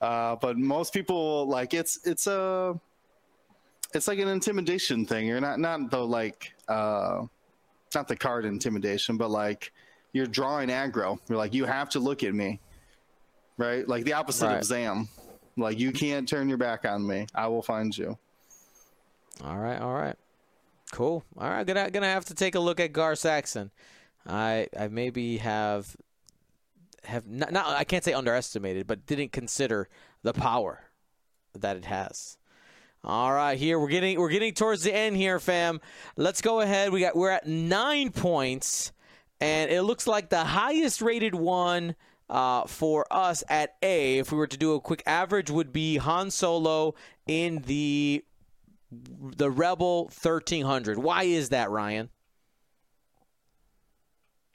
But most people, like, it's like an intimidation thing. You're not the, like... not the card intimidation, but like you're drawing aggro. You're like, you have to look at me, right? Like the opposite of Zam. Like, you can't turn your back on me. I will find you. All right. Cool. All right, gonna have to take a look at Gar Saxon. I maybe have not I can't say underestimated, but didn't consider the power that it has. All right, here we're getting towards the end here, fam. Let's go ahead. We're at 9 points, and it looks like the highest rated one for us at A, if we were to do a quick average, would be Han Solo in the Rebel 1300. Why is that, Ryan?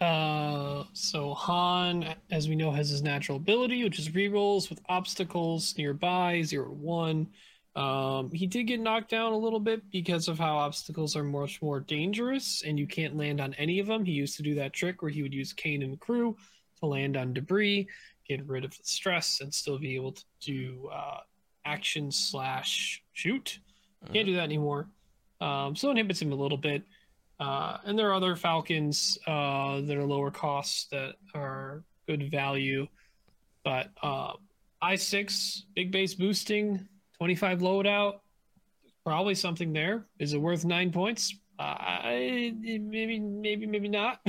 So Han, as we know, has his natural ability, which is rerolls with obstacles nearby, 0-1. He did get knocked down a little bit because of how obstacles are much more dangerous and you can't land on any of them. He used to do that trick where he would use Kane and crew to land on debris, get rid of the stress, and still be able to do action / shoot. Can't do that anymore. So it inhibits him a little bit. And there are other Falcons that are lower cost that are good value. But I-6, big base boosting, 25 loadout, probably something there. Is it worth 9 points? Maybe not.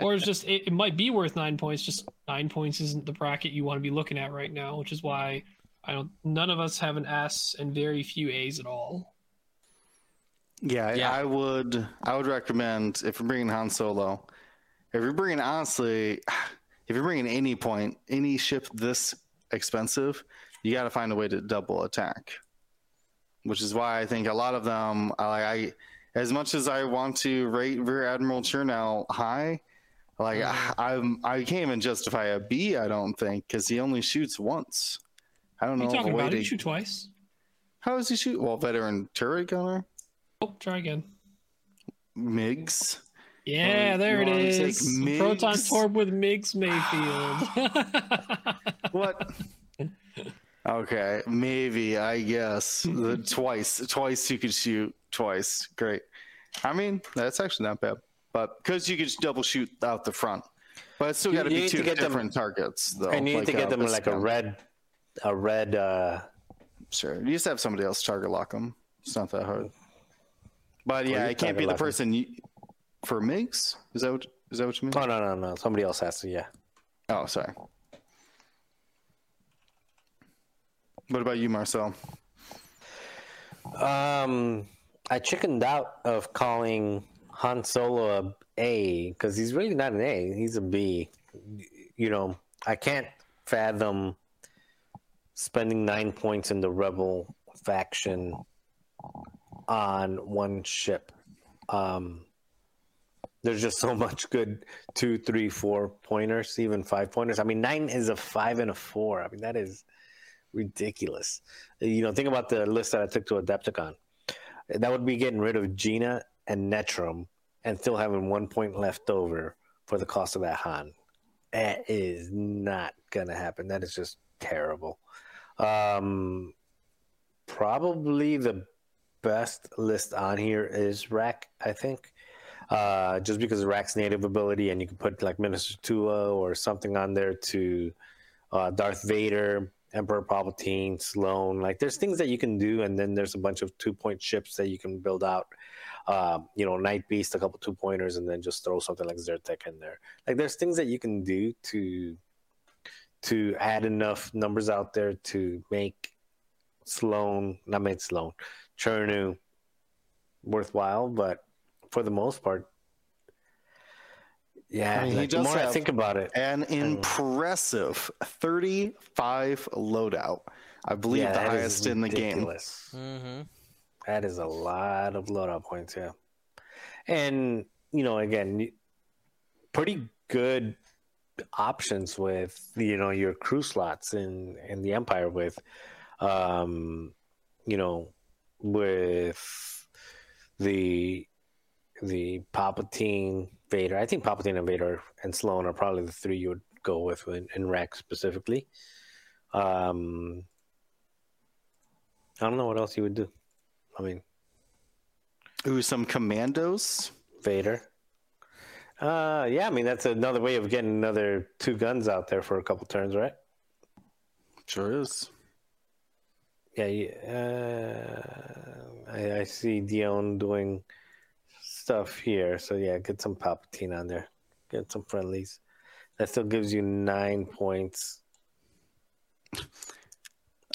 Or it's just it might be worth 9 points. Just 9 points isn't the bracket you want to be looking at right now, which is why none of us have an S and very few A's at all. Yeah. I would recommend, if you're bringing Han Solo, if you're bringing any ship this expensive, you got to find a way to double attack, which is why I think a lot of them, I as much as I want to rate Rear Admiral Chernow high, like I can't even justify a B, I don't think, because he only shoots once. I don't know. What are you talking about? He shoot twice. How does he shoot? Well, veteran turret gunner. Oh, try again. MiGs. Yeah, there it is. Proton Torp with MiGs Mayfield. What? Okay, maybe, I guess. Twice you could shoot twice. Great. I mean, that's actually not bad. But because you could just double shoot out the front. But it's still got to be two different targets, though. And you need to get them like a red... Sure, you just have somebody else target lock them. It's not that hard. But yeah, it can't be the person... For MiGs? Is that what you mean? Oh, no. Somebody else has to, yeah. Oh, sorry. What about you, Marcel? I chickened out of calling Han Solo an A, because he's really not an A. He's a B. You know, I can't fathom spending 9 points in the Rebel faction on one ship. There's just so much good 2, 3, 4 pointers, even 5 pointers. I mean, 9 is a 5 and a 4. I mean, that is ridiculous. You know, think about the list that I took to Adepticon. That would be getting rid of Gina and Netrum and still having 1 point left over for the cost of that Han. That is not going to happen. That is just terrible. Probably the best list on here is Rack, I think. Just because of Rack's native ability, and you can put like Minister Tula or something on there to Darth Vader, Emperor Palpatine, Sloane. Like, there's things that you can do, and then there's a bunch of 2 point ships that you can build out. You know, Night Beast, a couple 2 pointers, and then just throw something like Zyrtec in there. Like, there's things that you can do to add enough numbers out there to make Chernu worthwhile, but for the most part, yeah. I mean, like, the more I think about it, an impressive 35 loadout. I believe the highest in the game. Mm-hmm. That is a lot of loadout points, yeah. And, you know, again, pretty good options with, you know, your crew slots in the Empire with, you know, with the Palpatine, Vader. I think Palpatine and Vader and Sloane are probably the three you would go with in Rack specifically. I don't know what else you would do. I mean, ooh, some commandos, Vader. Yeah, I mean, that's another way of getting another 2 guns out there for a couple turns, right? Sure is. Yeah, I see Dion doing stuff here, so yeah, get some Palpatine on there, get some friendlies. That still gives you 9 points.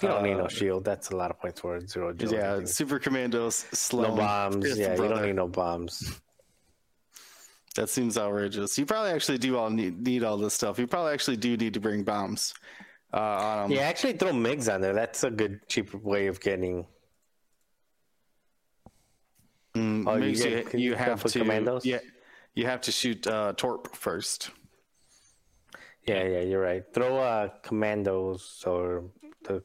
You don't need no shield. That's a lot of points for 0 shield. Yeah, super commandos, slow, no bombs. Yeah, brother. You don't need no bombs. That seems outrageous. You probably actually do all need all this stuff. You probably actually do need to bring bombs. Yeah, actually throw MiGs on there. That's a good, cheap way of getting. You have to commandos? Yeah, you have to shoot Torp first. Yeah, you're right. Throw commandos or the.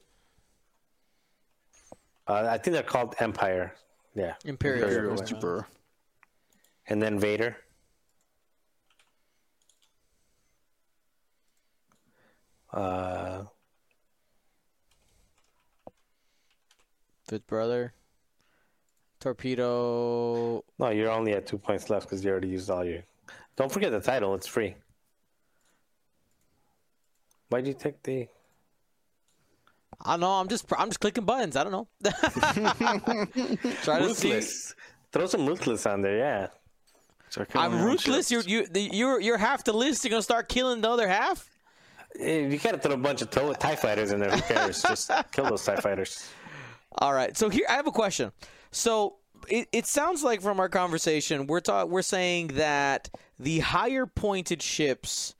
I think they're called Empire. Yeah, Imperial. And then Vader. Good brother. Torpedo. No, you're only at 2 points left because you already used all your. Don't forget the title; it's free. Why'd you take the? I don't know. I'm just clicking buttons. I don't know. Try ruthless. To see. Throw some ruthless on there, yeah. I'm ruthless. You're half the list. You're gonna start killing the other half. You gotta throw a bunch of TIE fighters in there. Who cares? Just kill those TIE fighters. All right. So here I have a question. So it sounds like from our conversation, we're saying that the higher pointed ships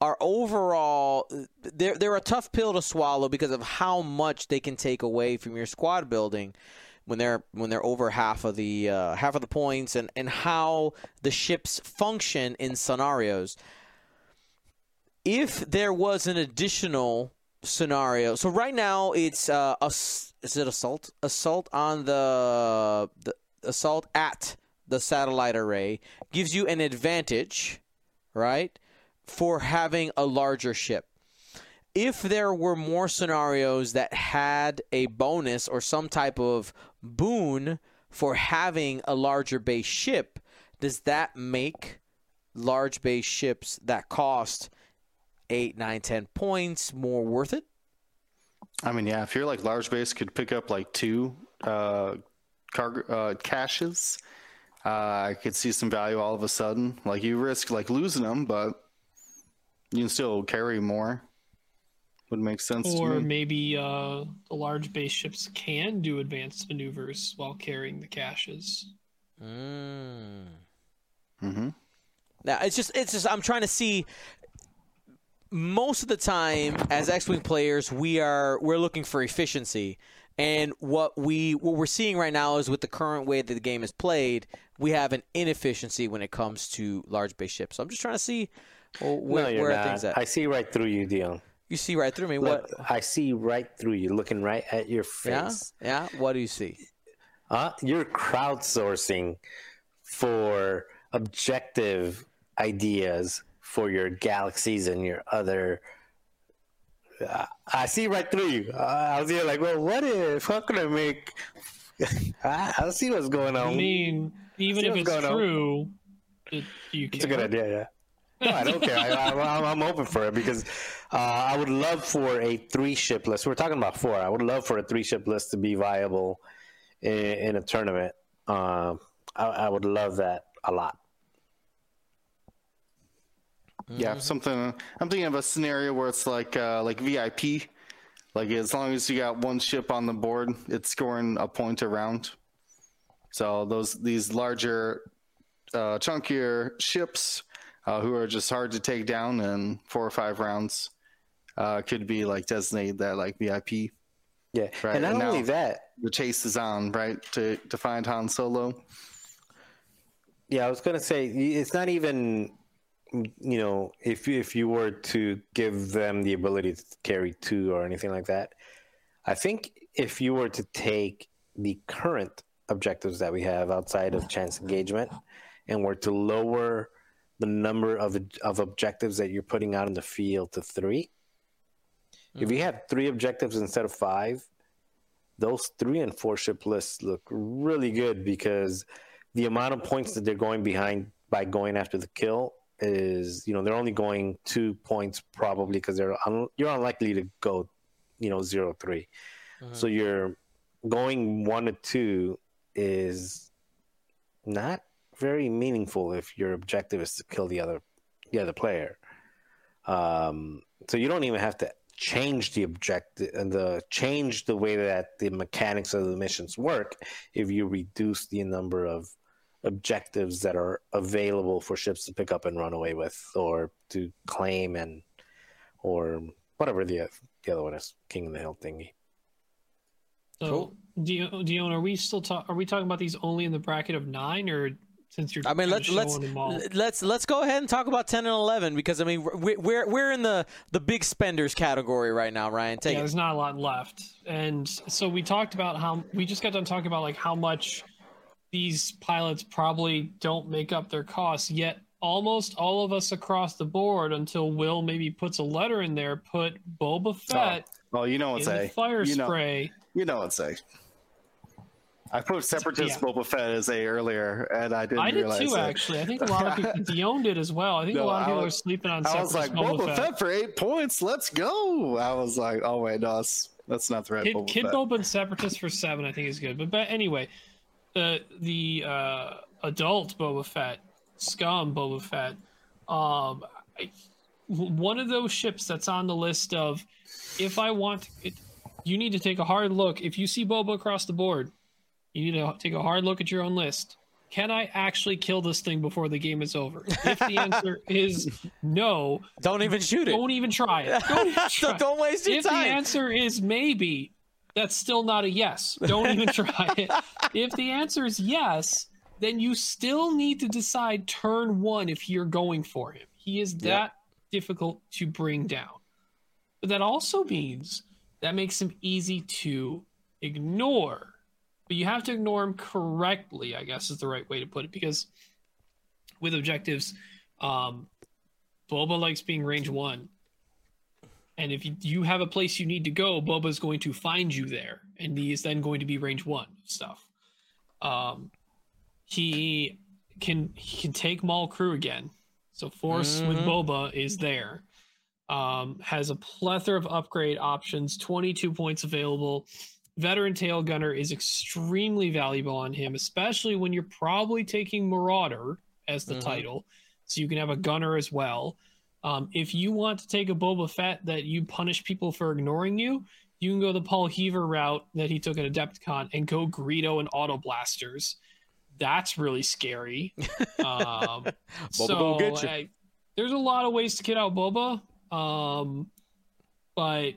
are overall they're a tough pill to swallow because of how much they can take away from your squad building when they're over half of the points and how the ships function in scenarios. If there was an additional scenario, so right now it's is it assault? Assault on the assault at the satellite array gives you an advantage, right, for having a larger ship. If there were more scenarios that had a bonus or some type of boon for having a larger base ship, does that make large base ships that cost 8, 9, 10 points more worth it? I mean, yeah, if you're like large base could pick up like 2 cargo caches, I could see some value all of a sudden. Like, you risk like losing them, but you can still carry more. Would make sense to me. Or maybe the large base ships can do advanced maneuvers while carrying the caches. Mm-hmm. Now it's just I'm trying to see. Most of the time, as X-Wing players, we're looking for efficiency, and what we're seeing right now is with the current way that the game is played, we have an inefficiency when it comes to large base ships. So I'm just trying to see where things at. I see right through you, Dion. You see right through me. Look, what? I see right through you, looking right at your face. Yeah. What do you see? You're crowdsourcing for objective ideas for your Galaxies and your other. I see right through you. I was here like, well, what if? How can I make? I see what's going on. I mean, even if it's true, it's a good idea. Yeah. No, I don't care. I'm open for it because I would love for a 3-ship list. We're talking about 4. I would love for a 3-ship list to be viable in a tournament. I would love that a lot. Mm-hmm. Yeah, something. I'm thinking of a scenario where it's like VIP. Like as long as you got one ship on the board, it's scoring a point a round. So these larger, chunkier ships. Who are just hard to take down in 4 or 5 rounds could be like designated that like VIP. Yeah, right? And not only that, the chase is on, right, to find Han Solo. Yeah, I was gonna say it's not even, you know, if you were to give them the ability to carry 2 or anything like that. I think if you were to take the current objectives that we have outside of chance engagement and were to lower the number of objectives that you're putting out in the field to 3. Mm-hmm. If you have 3 objectives instead of 5, those 3 and 4 ship lists look really good because the amount of points that they're going behind by going after the kill is, you know, they're only going 2 points probably because you're unlikely to go, you know, 0-3. Mm-hmm. So you're going 1 or 2 is not very meaningful if your objective is to kill the other player. So you don't even have to change the objective and change the way that the mechanics of the missions work if you reduce the number of objectives that are available for ships to pick up and run away with or to claim and or whatever the other one is, King of the Hill thingy. So, cool. Dion, are we talking about these only in the bracket of 9 or? Since you're, I mean, let's go ahead and talk about 10 and 11 because I mean we're in the big spenders category right now, Ryan. Take it. There's not a lot left, and so we talked about how we just got done talking about like how much these pilots probably don't make up their costs. Yet almost all of us across the board, until Will maybe puts a letter in there, put Boba Fett. Oh, you know what's a fire spray. You know what's a. I put Separatist Boba Fett as A earlier, and I did too, actually. I think a lot of people, Dion did as well. I think a lot of people are sleeping on Separatist Boba Fett. I was like, Boba Fett for 8 points, let's go! I was like, oh wait, no, that's not the right Boba Fett. Kid Boba and Separatist for 7, I think is good. But anyway, the adult Boba Fett, scum Boba Fett, one of those ships that's on the list of, if I want, you need to take a hard look. If you see Boba across the board, you need to take a hard look at your own list. Can I actually kill this thing before the game is over? If the answer is no, don't even shoot it. Don't even try it. Don't waste your time. If the answer is maybe, that's still not a yes. Don't even try it. If the answer is yes, then you still need to decide turn 1 if you're going for him. He is that difficult to bring down. But that also means that makes him easy to ignore. But you have to ignore them correctly, I guess is the right way to put it, because with objectives, Boba likes being range 1. And if you have a place you need to go, Boba's going to find you there. And he is then going to be range 1 stuff. He can take Maul crew again. So force with Boba is there. Has a plethora of upgrade options, 22 points available. Veteran Tail Gunner is extremely valuable on him, especially when you're probably taking Marauder as the title, so you can have a gunner as well. If you want to take a Boba Fett that you punish people for ignoring you, you can go the Paul Heaver route that he took at Adepticon and go Greedo and Auto Blasters. That's really scary. So get you. There's a lot of ways to get out Boba, but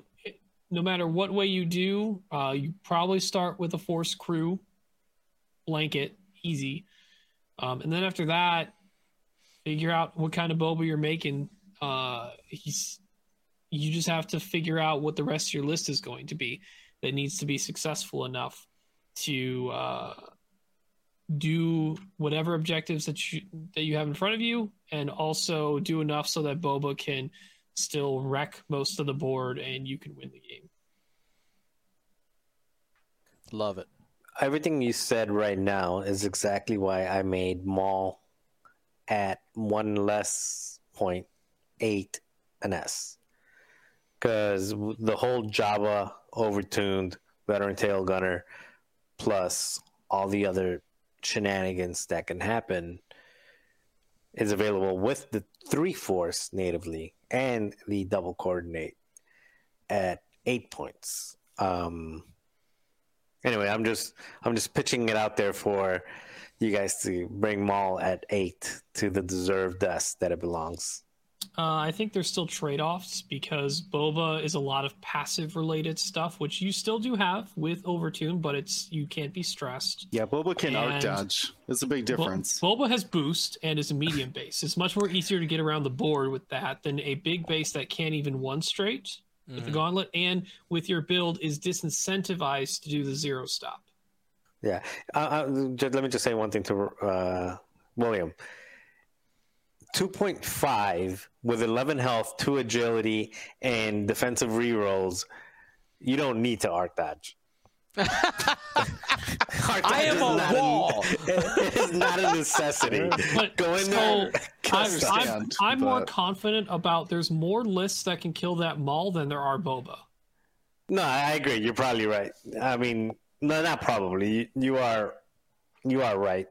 no matter what way you do, you probably start with a force crew blanket, easy. And then after that, figure out what kind of boba you're making. You just have to figure out what the rest of your list is going to be that needs to be successful enough to do whatever objectives that you have in front of you, and also do enough so that boba can still wreck most of the board and you can win the game. Love it. Everything you said right now is exactly why I made Maul at 1 less point 8 an S, because the whole Jabba overtuned veteran tail gunner plus all the other shenanigans that can happen is available with the 3 force natively and the double coordinate at 8 points. Anyway, I'm just pitching it out there for you guys to bring Maul at 8 to the deserved dust that it belongs. I think there's still trade-offs because boba is a lot of passive-related stuff, which you still do have with Overtune, but you can't be stressed. Yeah, boba can out-dodge. It's a big difference. Boba has boost and is a medium base. It's much more easier to get around the board with that than a big base that can't even one straight with the gauntlet, and with your build is disincentivized to do the zero stop. Yeah. Let me just say one thing to William. 2.5 with 11 health, 2 agility, and defensive rerolls, you don't need to arc dodge. I am a wall. It is not a necessity. Go in there. I'm more confident about there's more lists that can kill that Maul than there are boba. No, I agree. You're probably right. I mean, no, not probably. You are right,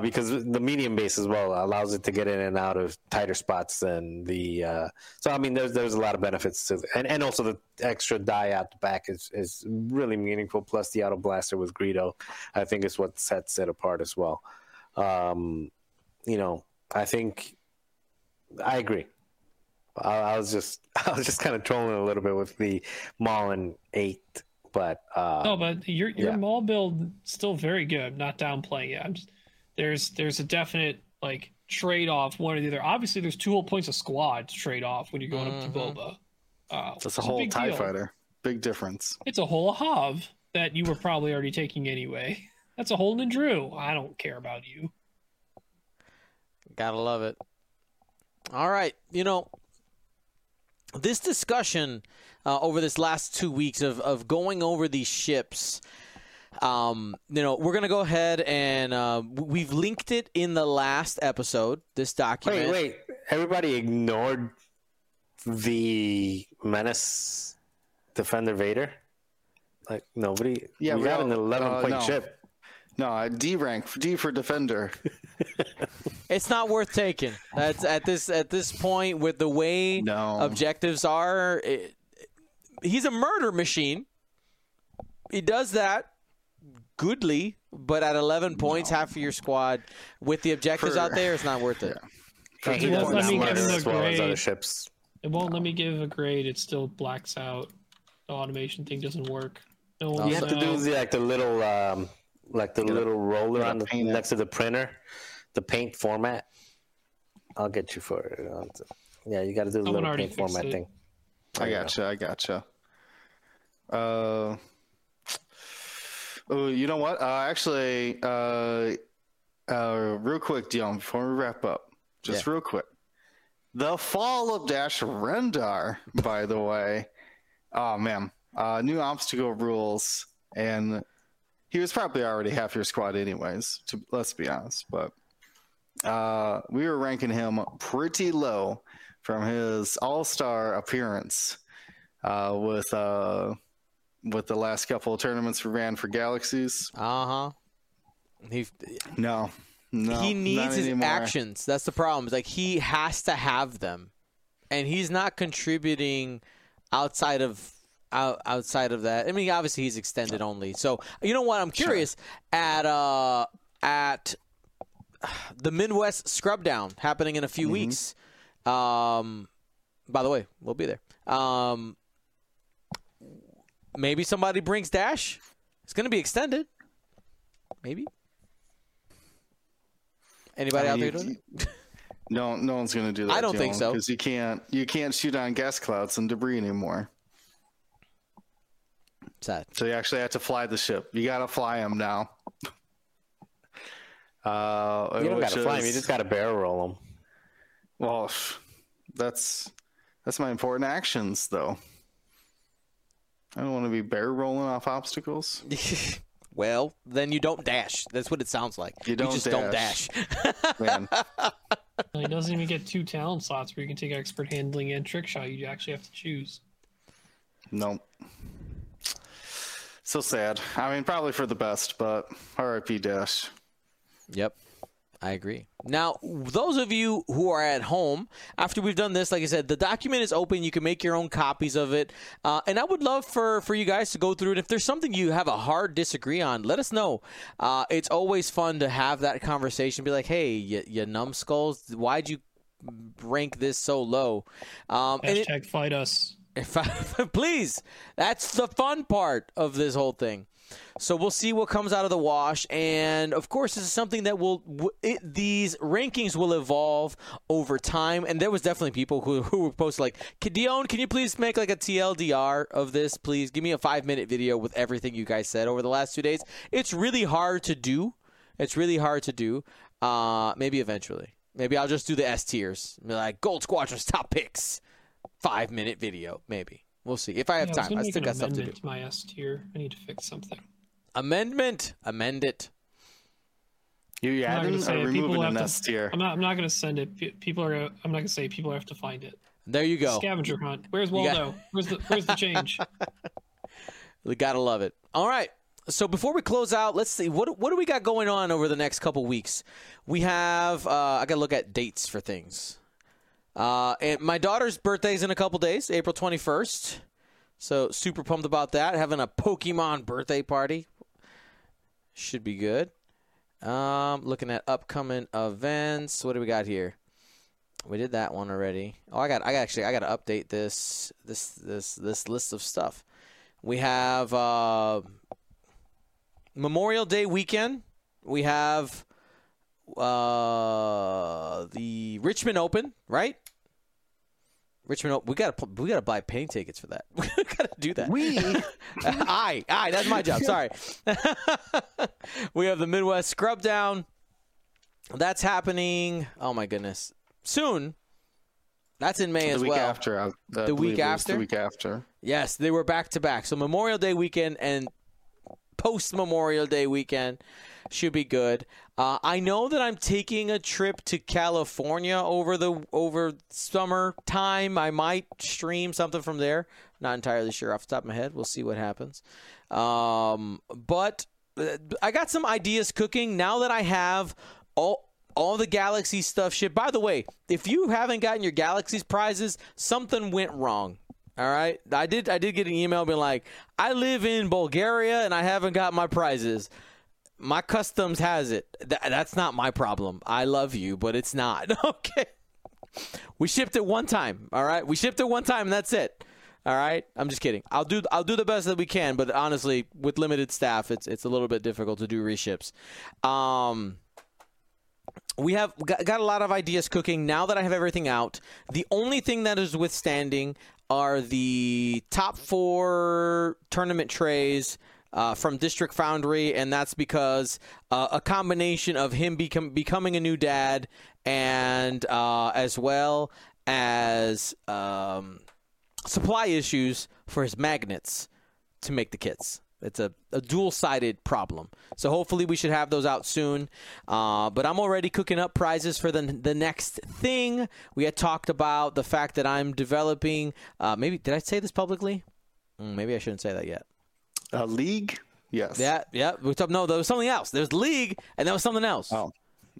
because the medium base as well allows it to get in and out of tighter spots than the. So I mean, there's a lot of benefits to, and also the extra die out the back is really meaningful. Plus the auto blaster with Greedo, I think, is what sets it apart as well. I think I agree. I was just kind of trolling a little bit with the Maul and 8. But but your Maul build still very good. I'm not downplaying it. There's a definite like trade off one or the other. Obviously, there's 2 whole points of squad to trade off when you're going up to boba. That's a whole TIE fighter. Big difference. It's a whole Hav that you were probably already taking anyway. That's a whole Nandrew. I don't care about you. Gotta love it. All right, this discussion over this last 2 weeks of going over these ships, we're going to go ahead and we've linked it in the last episode, this document. Wait. Everybody ignored the Menace Defender Vader? Like, nobody? Yeah, we got an 11-point ship. No, D rank, D for Defender. It's not worth taking. That's at this point with the way objectives are. He's a murder machine. He does that goodly, but at 11 points, half of your squad with the objectives out there, it's not worth it. Yeah. It won't let me give him a grade. It won't let me give a grade. It still blacks out. The automation thing doesn't work. You have to do the little. Like the little roller on next to the printer, the paint format. I'll get you for it. Yeah, you got to do the little paint format thing. I gotcha. You know what? Real quick, Dion, before we wrap up, real quick. The Fall of Dash Rendar, by the way. Oh, man. New obstacle rules and... He was probably already half your squad anyways, let's be honest. But we were ranking him pretty low from his all-star appearance with the last couple of tournaments we ran for Galaxies. Uh-huh. He needs his actions. That's the problem. It's like he has to have them. And he's not contributing outside of that. I mean, obviously he's extended only. So, you know what? I'm curious at the Midwest Scrub Down happening in a few weeks. By the way, we'll be there. Maybe somebody brings Dash. It's going to be extended. Maybe. Anybody out there doing it? No, no one's going to do that. I don't think so. Because you can't shoot on gas clouds and debris anymore. Sad. So you actually have to fly the ship. You got to fly them now. You don't got to fly them. You just got to barrel roll them. Well, that's my important actions, though. I don't want to be barrel rolling off obstacles. Well, then you don't dash. That's what it sounds like. You just don't dash. Man. He doesn't even get two talent slots where you can take expert handling and trick shot. You actually have to choose. Nope. So sad. I mean, probably for the best, but RIP dash. Yep. I agree. Now, those of you who are at home, after we've done this, like I said, the document is open. You can make your own copies of it. And I would love for you guys to go through it. If there's something you have a hard disagree on, let us know. It's always fun to have that conversation. Be like, hey, you numbskulls, why'd you rank this so low? Hashtag fight us. Please. That's the fun part of this whole thing. So we'll see what comes out of the wash, and of course this is something that these rankings will evolve over time. And there was definitely people who were posting like, Dion, can you please make like a TLDR of this, please? Give me a 5-minute video with everything you guys said over the last 2 days. It's really hard to do. Maybe eventually. Maybe I'll just do the S tiers. Like Gold Squadron's top picks. 5-minute video, maybe. We'll see. If I have time, I still got stuff to do. To my S tier. I need to fix something. Amendment. Amend it. You added or removed an S tier. I'm not going to send it. I'm not going to say people have to find it. There you go. Scavenger hunt. Where's Waldo? Where's the change? We got to love it. All right. So before we close out, let's see. What do we got going on over the next couple weeks? We have I got to look at dates for things. And my daughter's birthday is in a couple days, April 21st. So super pumped about that. Having a Pokemon birthday party should be good. Looking at upcoming events. What do we got here? We did that one already. Oh, I got to update this list of stuff. We have Memorial Day weekend. We have the Richmond Open, right? Richmond Open. We gotta buy painting tickets for that. We gotta do that. I. That's my job. Sorry. We have the Midwest Scrub Down. That's happening. Oh my goodness. Soon. That's in May as well. The week after. Yes, they were back to back. So Memorial Day weekend and post Memorial Day weekend should be good. I know that I'm taking a trip to California over summer time. I might stream something from there. Not entirely sure off the top of my head. We'll see what happens. But I got some ideas cooking now that I have all the Galaxy stuff shit. By the way, if you haven't gotten your Galaxies prizes, something went wrong. All right. I did get an email being like, I live in Bulgaria and I haven't got my prizes. My customs has it. That's not my problem. I love you, but it's not. Okay. We shipped it one time. All right. We shipped it one time and that's it. All right. I'm just kidding. I'll do the best that we can, but honestly, with limited staff, it's a little bit difficult to do reships. We have got a lot of ideas cooking now that I have everything out. The only thing that is withstanding are the top 4 tournament trays from District Foundry, and that's because a combination of him becoming a new dad and as well as supply issues for his magnets to make the kits. It's a dual-sided problem. So hopefully we should have those out soon. But I'm already cooking up prizes for the next thing. We had talked about the fact that I'm developing maybe did I say this publicly? Maybe I shouldn't say that yet. A league? Yes. Yeah. No, there was something else. There's league, and that was something else. Oh.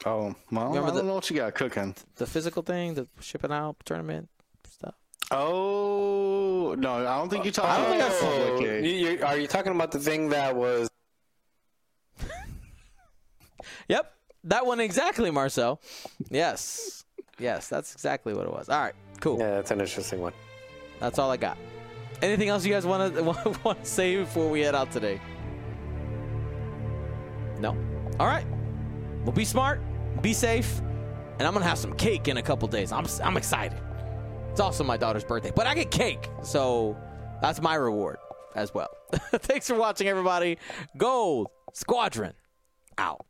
Well, remember I don't know what you got cooking. The physical thing, the shipping out, tournament stuff. Oh, no, I don't think you talked about that. Okay. Are you talking about the thing that was... Yep, that one exactly, Marcel. Yes. Yes, that's exactly what it was. All right, cool. Yeah, that's an interesting one. That's all I got. Anything else you guys want to say before we head out today? No? All right. Well, be smart. Be safe, and I'm gonna have some cake in a couple days. I'm excited. It's also my daughter's birthday, but I get cake, so that's my reward as well. Thanks for watching, everybody. Gold Squadron out.